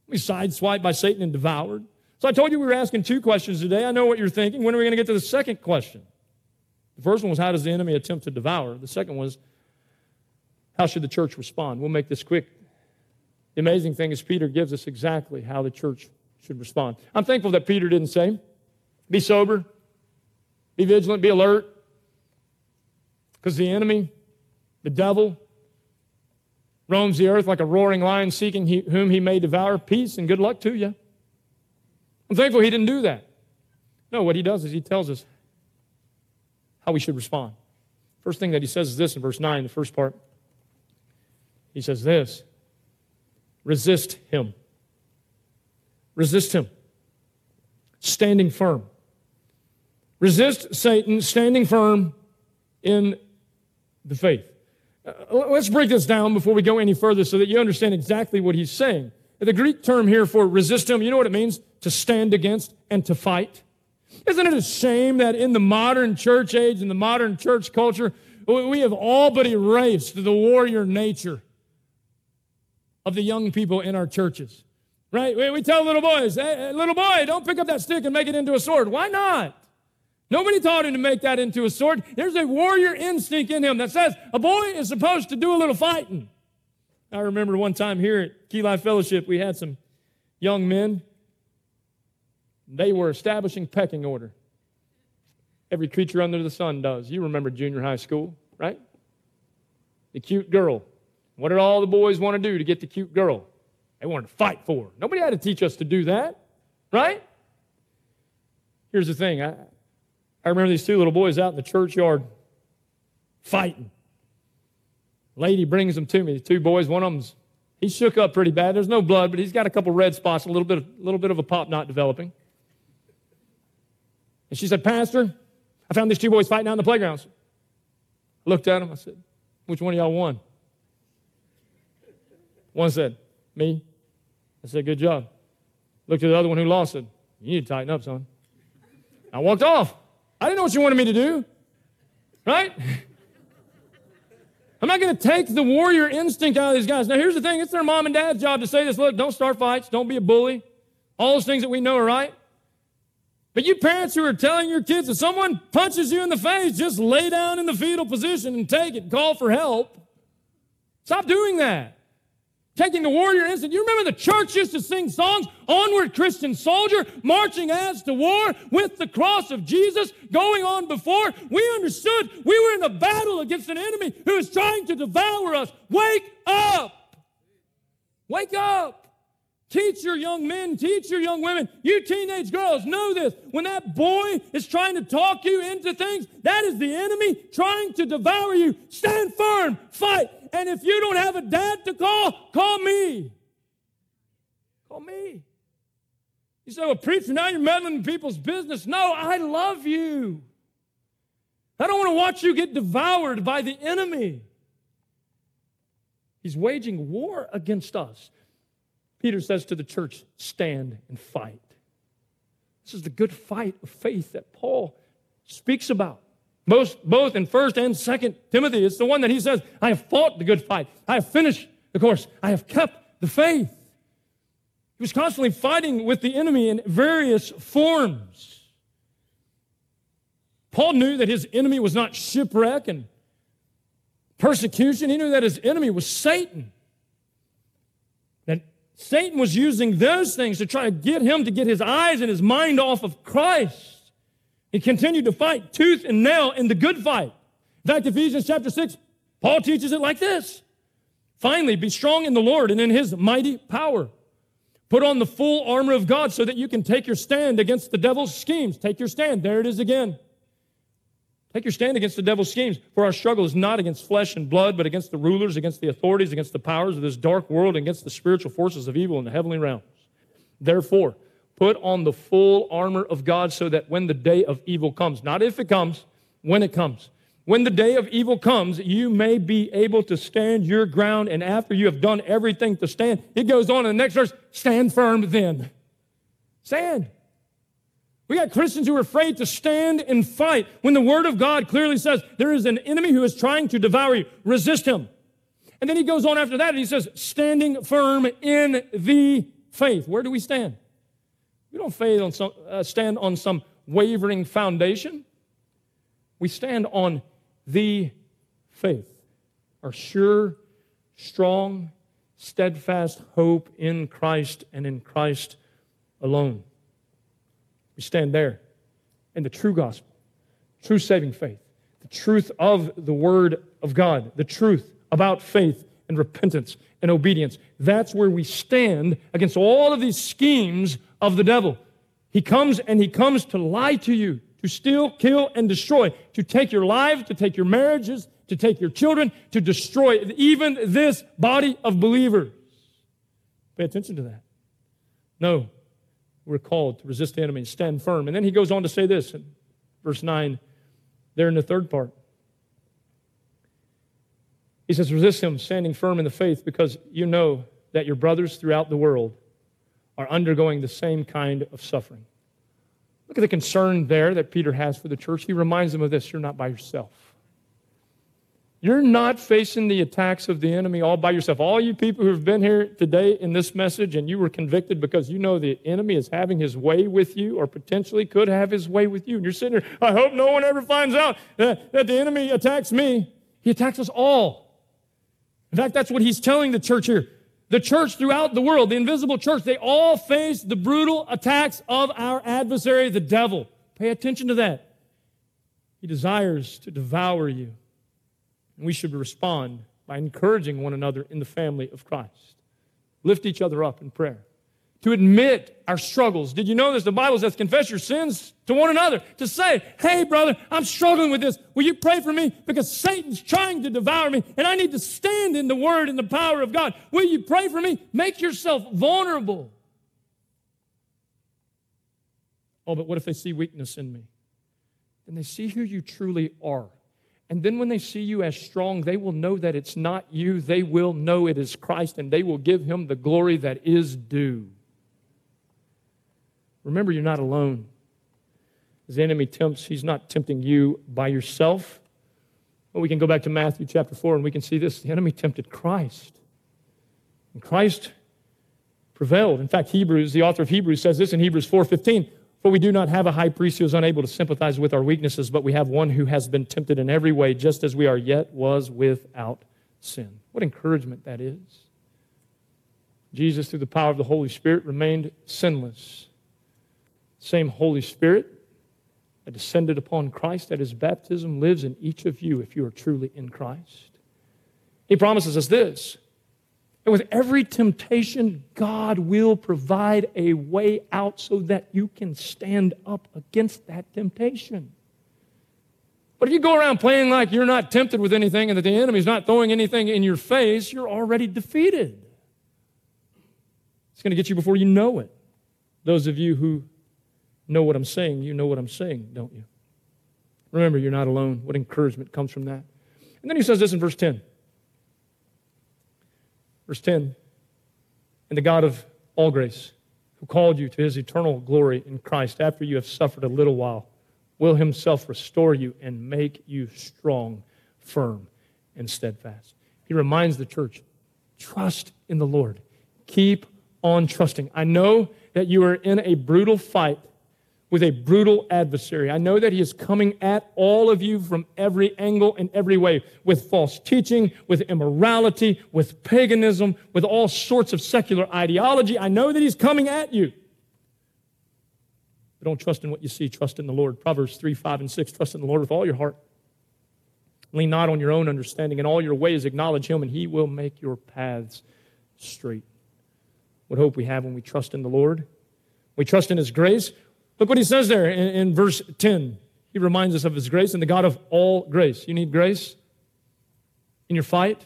We sideswiped by Satan and devoured. So I told you we were asking two questions today. I know what you're thinking. When are we going to get to the second question? The first one was, how does the enemy attempt to devour? The second was, how should the church respond? We'll make this quick. The amazing thing is Peter gives us exactly how the church should respond. I'm thankful that Peter didn't say, be sober, be vigilant, be alert, because the enemy, the devil, roams the earth like a roaring lion seeking whom he may devour. Peace and good luck to you. I'm thankful he didn't do that. No, what he does is he tells us how we should respond. First thing that he says is this in verse 9, the first part. He says this, resist him. Resist him, standing firm. Resist Satan, standing firm in the faith. Let's break this down before we go any further so that you understand exactly what he's saying. The Greek term here for resist him, you know what it means? To stand against and to fight. Isn't it a shame that in the modern church age, in the modern church culture, we have all but erased the warrior nature of the young people in our churches, right? We tell little boys, hey, little boy, don't pick up that stick and make it into a sword. Why not? Nobody taught him to make that into a sword. There's a warrior instinct in him that says a boy is supposed to do a little fighting. I remember one time here at Key Life Fellowship, we had some young men. They were establishing pecking order. Every creature under the sun does. You remember junior high school, right? The cute girl. What did all the boys want to do to get the cute girl? They wanted to fight for her. Nobody had to teach us to do that, right? Here's the thing. I remember these two little boys out in the churchyard fighting. Lady brings them to me, the two boys. One of them's, he's shook up pretty bad. There's no blood, but he's got a couple red spots, a little bit of a pop knot developing. And she said, Pastor, I found these two boys fighting out in the playgrounds. I looked at them. I said, which one of y'all won? One said, me. I said, good job. Looked at the other one who lost, said, you need to tighten up, son. I walked off. I didn't know what you wanted me to do, right? I'm not going to take the warrior instinct out of these guys. Now, here's the thing. It's their mom and dad's job to say this. Look, don't start fights. Don't be a bully. All those things that we know are right. But you parents who are telling your kids that someone punches you in the face, just lay down in the fetal position and take it. Call for help. Stop doing that. Taking the warrior instinct. You remember the church used to sing songs, onward Christian soldier, marching as to war with the cross of Jesus going on before. We understood we were in a battle against an enemy who is trying to devour us. Wake up. Wake up. Teach your young men, teach your young women. You teenage girls, know this. When that boy is trying to talk you into things, that is the enemy trying to devour you. Stand firm, fight. And if you don't have a dad to call, call me. Call me. You say, well, preacher, now you're meddling in people's business. No, I love you. I don't want to watch you get devoured by the enemy. He's waging war against us. Peter says to the church, stand and fight. This is the good fight of faith that Paul speaks about. both in 1st and 2nd Timothy. It's the one that he says, I have fought the good fight. I have finished the course. I have kept the faith. He was constantly fighting with the enemy in various forms. Paul knew that his enemy was not shipwreck and persecution. He knew that his enemy was Satan. That Satan was using those things to try to get him to get his eyes and his mind off of Christ. He continued to fight tooth and nail in the good fight. In fact, Ephesians chapter 6, Paul teaches it like this. Finally, be strong in the Lord and in his mighty power. Put on the full armor of God so that you can take your stand against the devil's schemes. Take your stand. There it is again. Take your stand against the devil's schemes, for our struggle is not against flesh and blood, but against the rulers, against the authorities, against the powers of this dark world, against the spiritual forces of evil in the heavenly realms. Therefore, put on the full armor of God so that when the day of evil comes, not if it comes, when it comes, when the day of evil comes, you may be able to stand your ground, and after you have done everything to stand, it goes on in the next verse, stand firm then. Stand. We got Christians who are afraid to stand and fight when the Word of God clearly says there is an enemy who is trying to devour you. Resist him. And then he goes on after that and he says, standing firm in the faith. Where do we stand? We don't stand on some wavering foundation. We stand on the faith, our sure, strong, steadfast hope in Christ and in Christ alone. We stand there in the true gospel, true saving faith, the truth of the Word of God, the truth about faith and repentance and obedience. That's where we stand against all of these schemes of the devil. He comes to lie to you, to steal, kill, and destroy, to take your lives, to take your marriages, to take your children, to destroy even this body of believers. Pay attention to that. No, we're called to resist the enemy and stand firm. And then he goes on to say this in verse 9, there in the third part. He says, resist him, standing firm in the faith, because you know that your brothers throughout the world are undergoing the same kind of suffering. Look at the concern there that Peter has for the church. He reminds them of this. You're not by yourself. You're not facing the attacks of the enemy all by yourself. All you people who have been here today in this message and you were convicted because you know the enemy is having his way with you or potentially could have his way with you. And you're sitting here, I hope no one ever finds out that the enemy attacks me. He attacks us all. In fact, that's what he's telling the church here. The church throughout the world, the invisible church, they all face the brutal attacks of our adversary, the devil. Pay attention to that. He desires to devour you. And we should respond by encouraging one another in the family of Christ. Lift each other up in prayer. To admit our struggles. Did you know this? The Bible says, confess your sins to one another. To say, hey, brother, I'm struggling with this. Will you pray for me? Because Satan's trying to devour me, and I need to stand in the Word and the power of God. Will you pray for me? Make yourself vulnerable. Oh, but what if they see weakness in me? Then they see who you truly are. And then when they see you as strong, they will know that it's not you. They will know it is Christ, and they will give him the glory that is due. Remember, you're not alone. As the enemy tempts, he's not tempting you by yourself. Well, we can go back to Matthew chapter 4, and we can see this. The enemy tempted Christ, and Christ prevailed. In fact, Hebrews, the author of Hebrews says this in Hebrews 4:15, for we do not have a high priest who is unable to sympathize with our weaknesses, but we have one who has been tempted in every way, just as we are, yet was without sin. What encouragement that is. Jesus, through the power of the Holy Spirit, remained sinless. Same Holy Spirit that descended upon Christ at his baptism lives in each of you if you are truly in Christ. He promises us this. And with every temptation, God will provide a way out so that you can stand up against that temptation. But if you go around playing like you're not tempted with anything and that the enemy's not throwing anything in your face, you're already defeated. It's going to get you before you know it. Those of you who know what I'm saying, you know what I'm saying, don't you? Remember, you're not alone. What encouragement comes from that? And then he says this in verse 10. Verse 10, and the God of all grace, who called you to his eternal glory in Christ, after you have suffered a little while, will himself restore you and make you strong, firm, and steadfast. He reminds the church, trust in the Lord. Keep on trusting. I know that you are in a brutal fight with a brutal adversary. I know that he is coming at all of you from every angle and every way, with false teaching, with immorality, with paganism, with all sorts of secular ideology. I know that he's coming at you. But don't trust in what you see. Trust in the Lord. Proverbs 3, 5, and 6. Trust in the Lord with all your heart. Lean not on your own understanding. In all your ways acknowledge him, and he will make your paths straight. What hope we have when we trust in the Lord. We trust in his grace. Look what he says there in verse 10. He reminds us of his grace and the God of all grace. You need grace in your fight?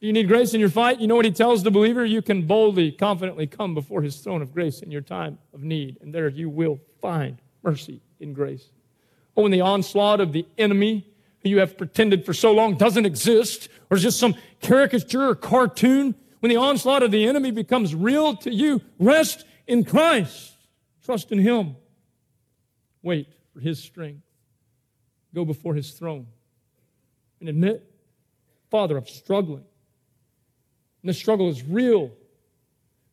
You need grace in your fight? You know what he tells the believer? You can boldly, confidently come before his throne of grace in your time of need, and there you will find mercy in grace. Oh, when the onslaught of the enemy who you have pretended for so long doesn't exist, or is just some caricature or cartoon, when the onslaught of the enemy becomes real to you, rest in Christ. Trust in him. Wait for his strength. Go before his throne and admit, Father, I'm struggling. And this struggle is real.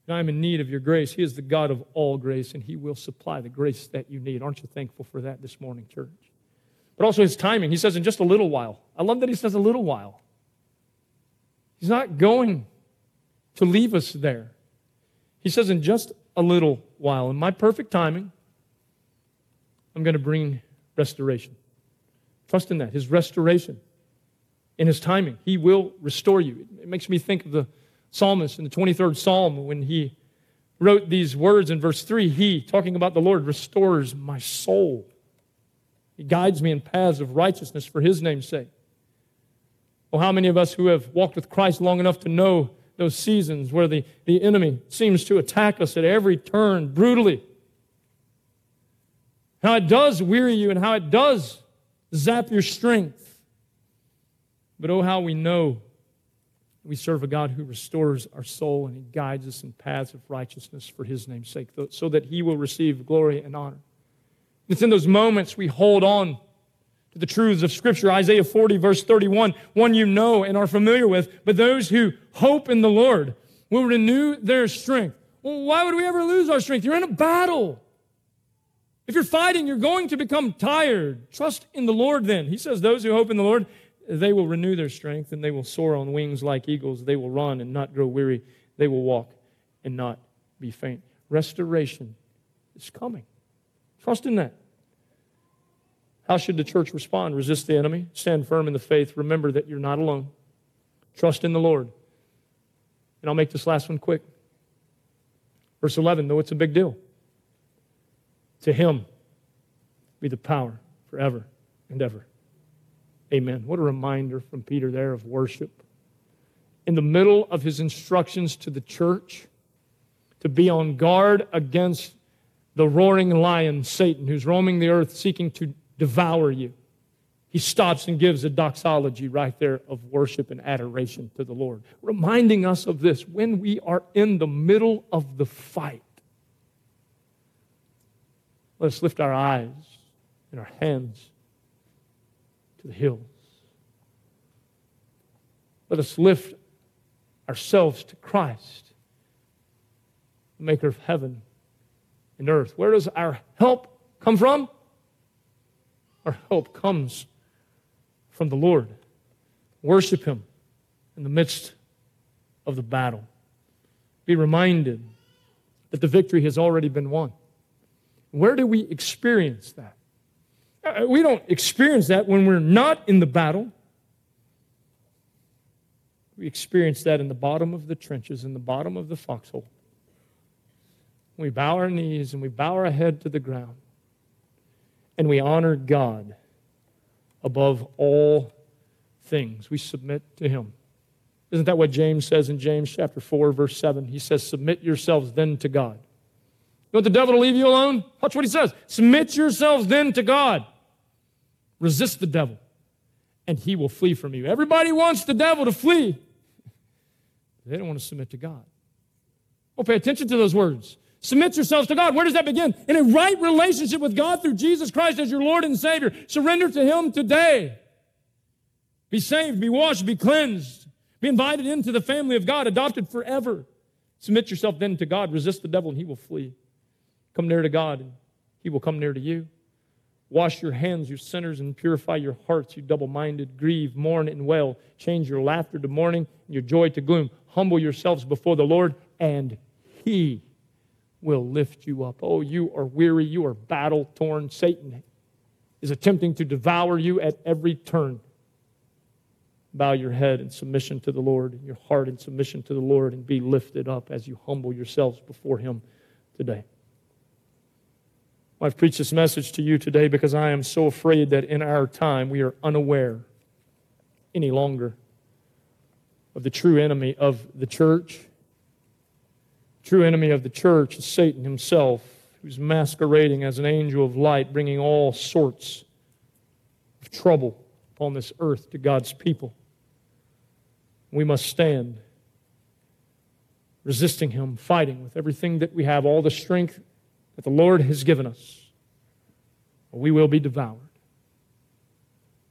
And I'm in need of your grace. He is the God of all grace, and he will supply the grace that you need. Aren't you thankful for that this morning, church? But also his timing. He says, in just a little while. I love that he says a little while. He's not going to leave us there. He says, in just a little while. In my perfect timing, I'm going to bring restoration. Trust in that, his restoration, in his timing. He will restore you. It makes me think of the psalmist in the 23rd Psalm when he wrote these words in verse 3. He, talking about the Lord, restores my soul. He guides me in paths of righteousness for his name's sake. Well, how many of us who have walked with Christ long enough to know those seasons where the enemy seems to attack us at every turn brutally. How it does weary you and how it does zap your strength. But oh, how we know we serve a God who restores our soul and he guides us in paths of righteousness for his name's sake, so that he will receive glory and honor. It's in those moments we hold on to the truths of Scripture. Isaiah 40, verse 31, one you know and are familiar with, but those who hope in the Lord will renew their strength. Well, why would we ever lose our strength? You're in a battle. If you're fighting, you're going to become tired. Trust in the Lord then. He says those who hope in the Lord, they will renew their strength and they will soar on wings like eagles. They will run and not grow weary. They will walk and not be faint. Restoration is coming. Trust in that. How should the church respond? Resist the enemy. Stand firm in the faith. Remember that you're not alone. Trust in the Lord. And I'll make this last one quick. Verse 11, though it's a big deal. To him be the power forever and ever. Amen. What a reminder from Peter there of worship. In the middle of his instructions to the church, to be on guard against the roaring lion, Satan, who's roaming the earth seeking to devour you. He stops and gives a doxology right there of worship and adoration to the Lord, reminding us of this when we are in the middle of the fight. Let us lift our eyes and our hands to the hills. Let us lift ourselves to Christ, the maker of heaven and earth. Where does our help come from? Our help comes from the Lord. Worship him in the midst of the battle. Be reminded that the victory has already been won. Where do we experience that? We don't experience that when we're not in the battle. We experience that in the bottom of the trenches, in the bottom of the foxhole. We bow our knees and we bow our head to the ground. And we honor God above all things. We submit to him. Isn't that what James says in James chapter 4, verse 7? He says, submit yourselves then to God. You want the devil to leave you alone? Watch what he says. Submit yourselves then to God. Resist the devil, and he will flee from you. Everybody wants the devil to flee. They don't want to submit to God. Well, pay attention to those words. Submit yourselves to God. Where does that begin? In a right relationship with God through Jesus Christ as your Lord and Savior. Surrender to Him today. Be saved, be washed, be cleansed. Be invited into the family of God, adopted forever. Submit yourself then to God. Resist the devil and he will flee. Come near to God and He will come near to you. Wash your hands, you sinners, and purify your hearts, you double-minded. Grieve, mourn, and wail. Change your laughter to mourning and your joy to gloom. Humble yourselves before the Lord, and He will lift you up. Oh, you are weary. You are battle-torn. Satan is attempting to devour you at every turn. Bow your head in submission to the Lord, and your heart in submission to the Lord, and be lifted up as you humble yourselves before Him today. I've preached this message to you today because I am so afraid that in our time we are unaware any longer of the true enemy of the church. The true enemy of the church is Satan himself, who's masquerading as an angel of light, bringing all sorts of trouble upon this earth to God's people. We must stand resisting him, fighting with everything that we have, all the strength that the Lord has given us, or we will be devoured.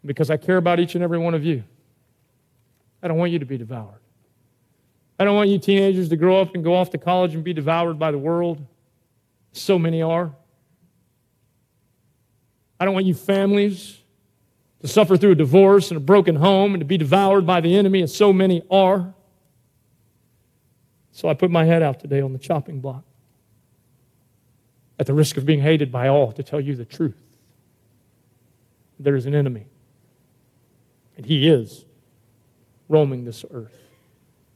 Because I care about each and every one of you. I don't want you to be devoured. I don't want you teenagers to grow up and go off to college and be devoured by the world. So many are. I don't want you families to suffer through a divorce and a broken home and to be devoured by the enemy, and so many are. So I put my head out today on the chopping block, at the risk of being hated by all, to tell you the truth. There is an enemy, and he is roaming this earth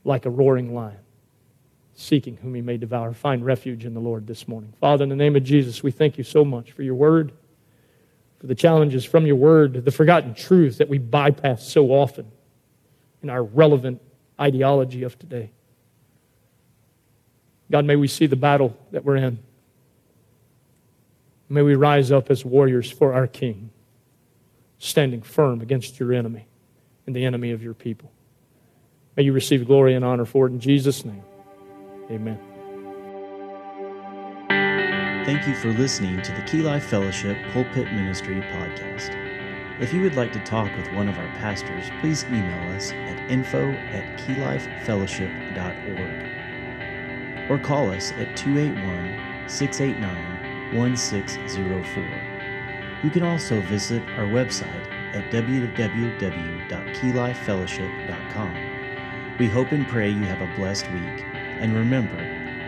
like a roaring lion, seeking whom he may devour. Find refuge in the Lord this morning. Father, in the name of Jesus, we thank you so much for your word, for the challenges from your word, the forgotten truths that we bypass so often in our relevant ideology of today. God, may we see the battle that we're in. May we rise up as warriors for our King, standing firm against your enemy and the enemy of your people. May you receive glory and honor for it in Jesus' name. Amen. Thank you for listening to the Key Life Fellowship Pulpit Ministry podcast. If you would like to talk with one of our pastors, please email us at info@keylifefellowship.org or call us at 281-689-1604. You can also visit our website at www.keylifefellowship.com. We hope and pray you have a blessed week, and remember,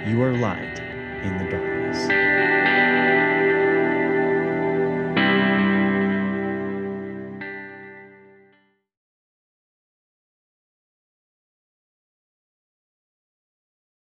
you are light in the darkness.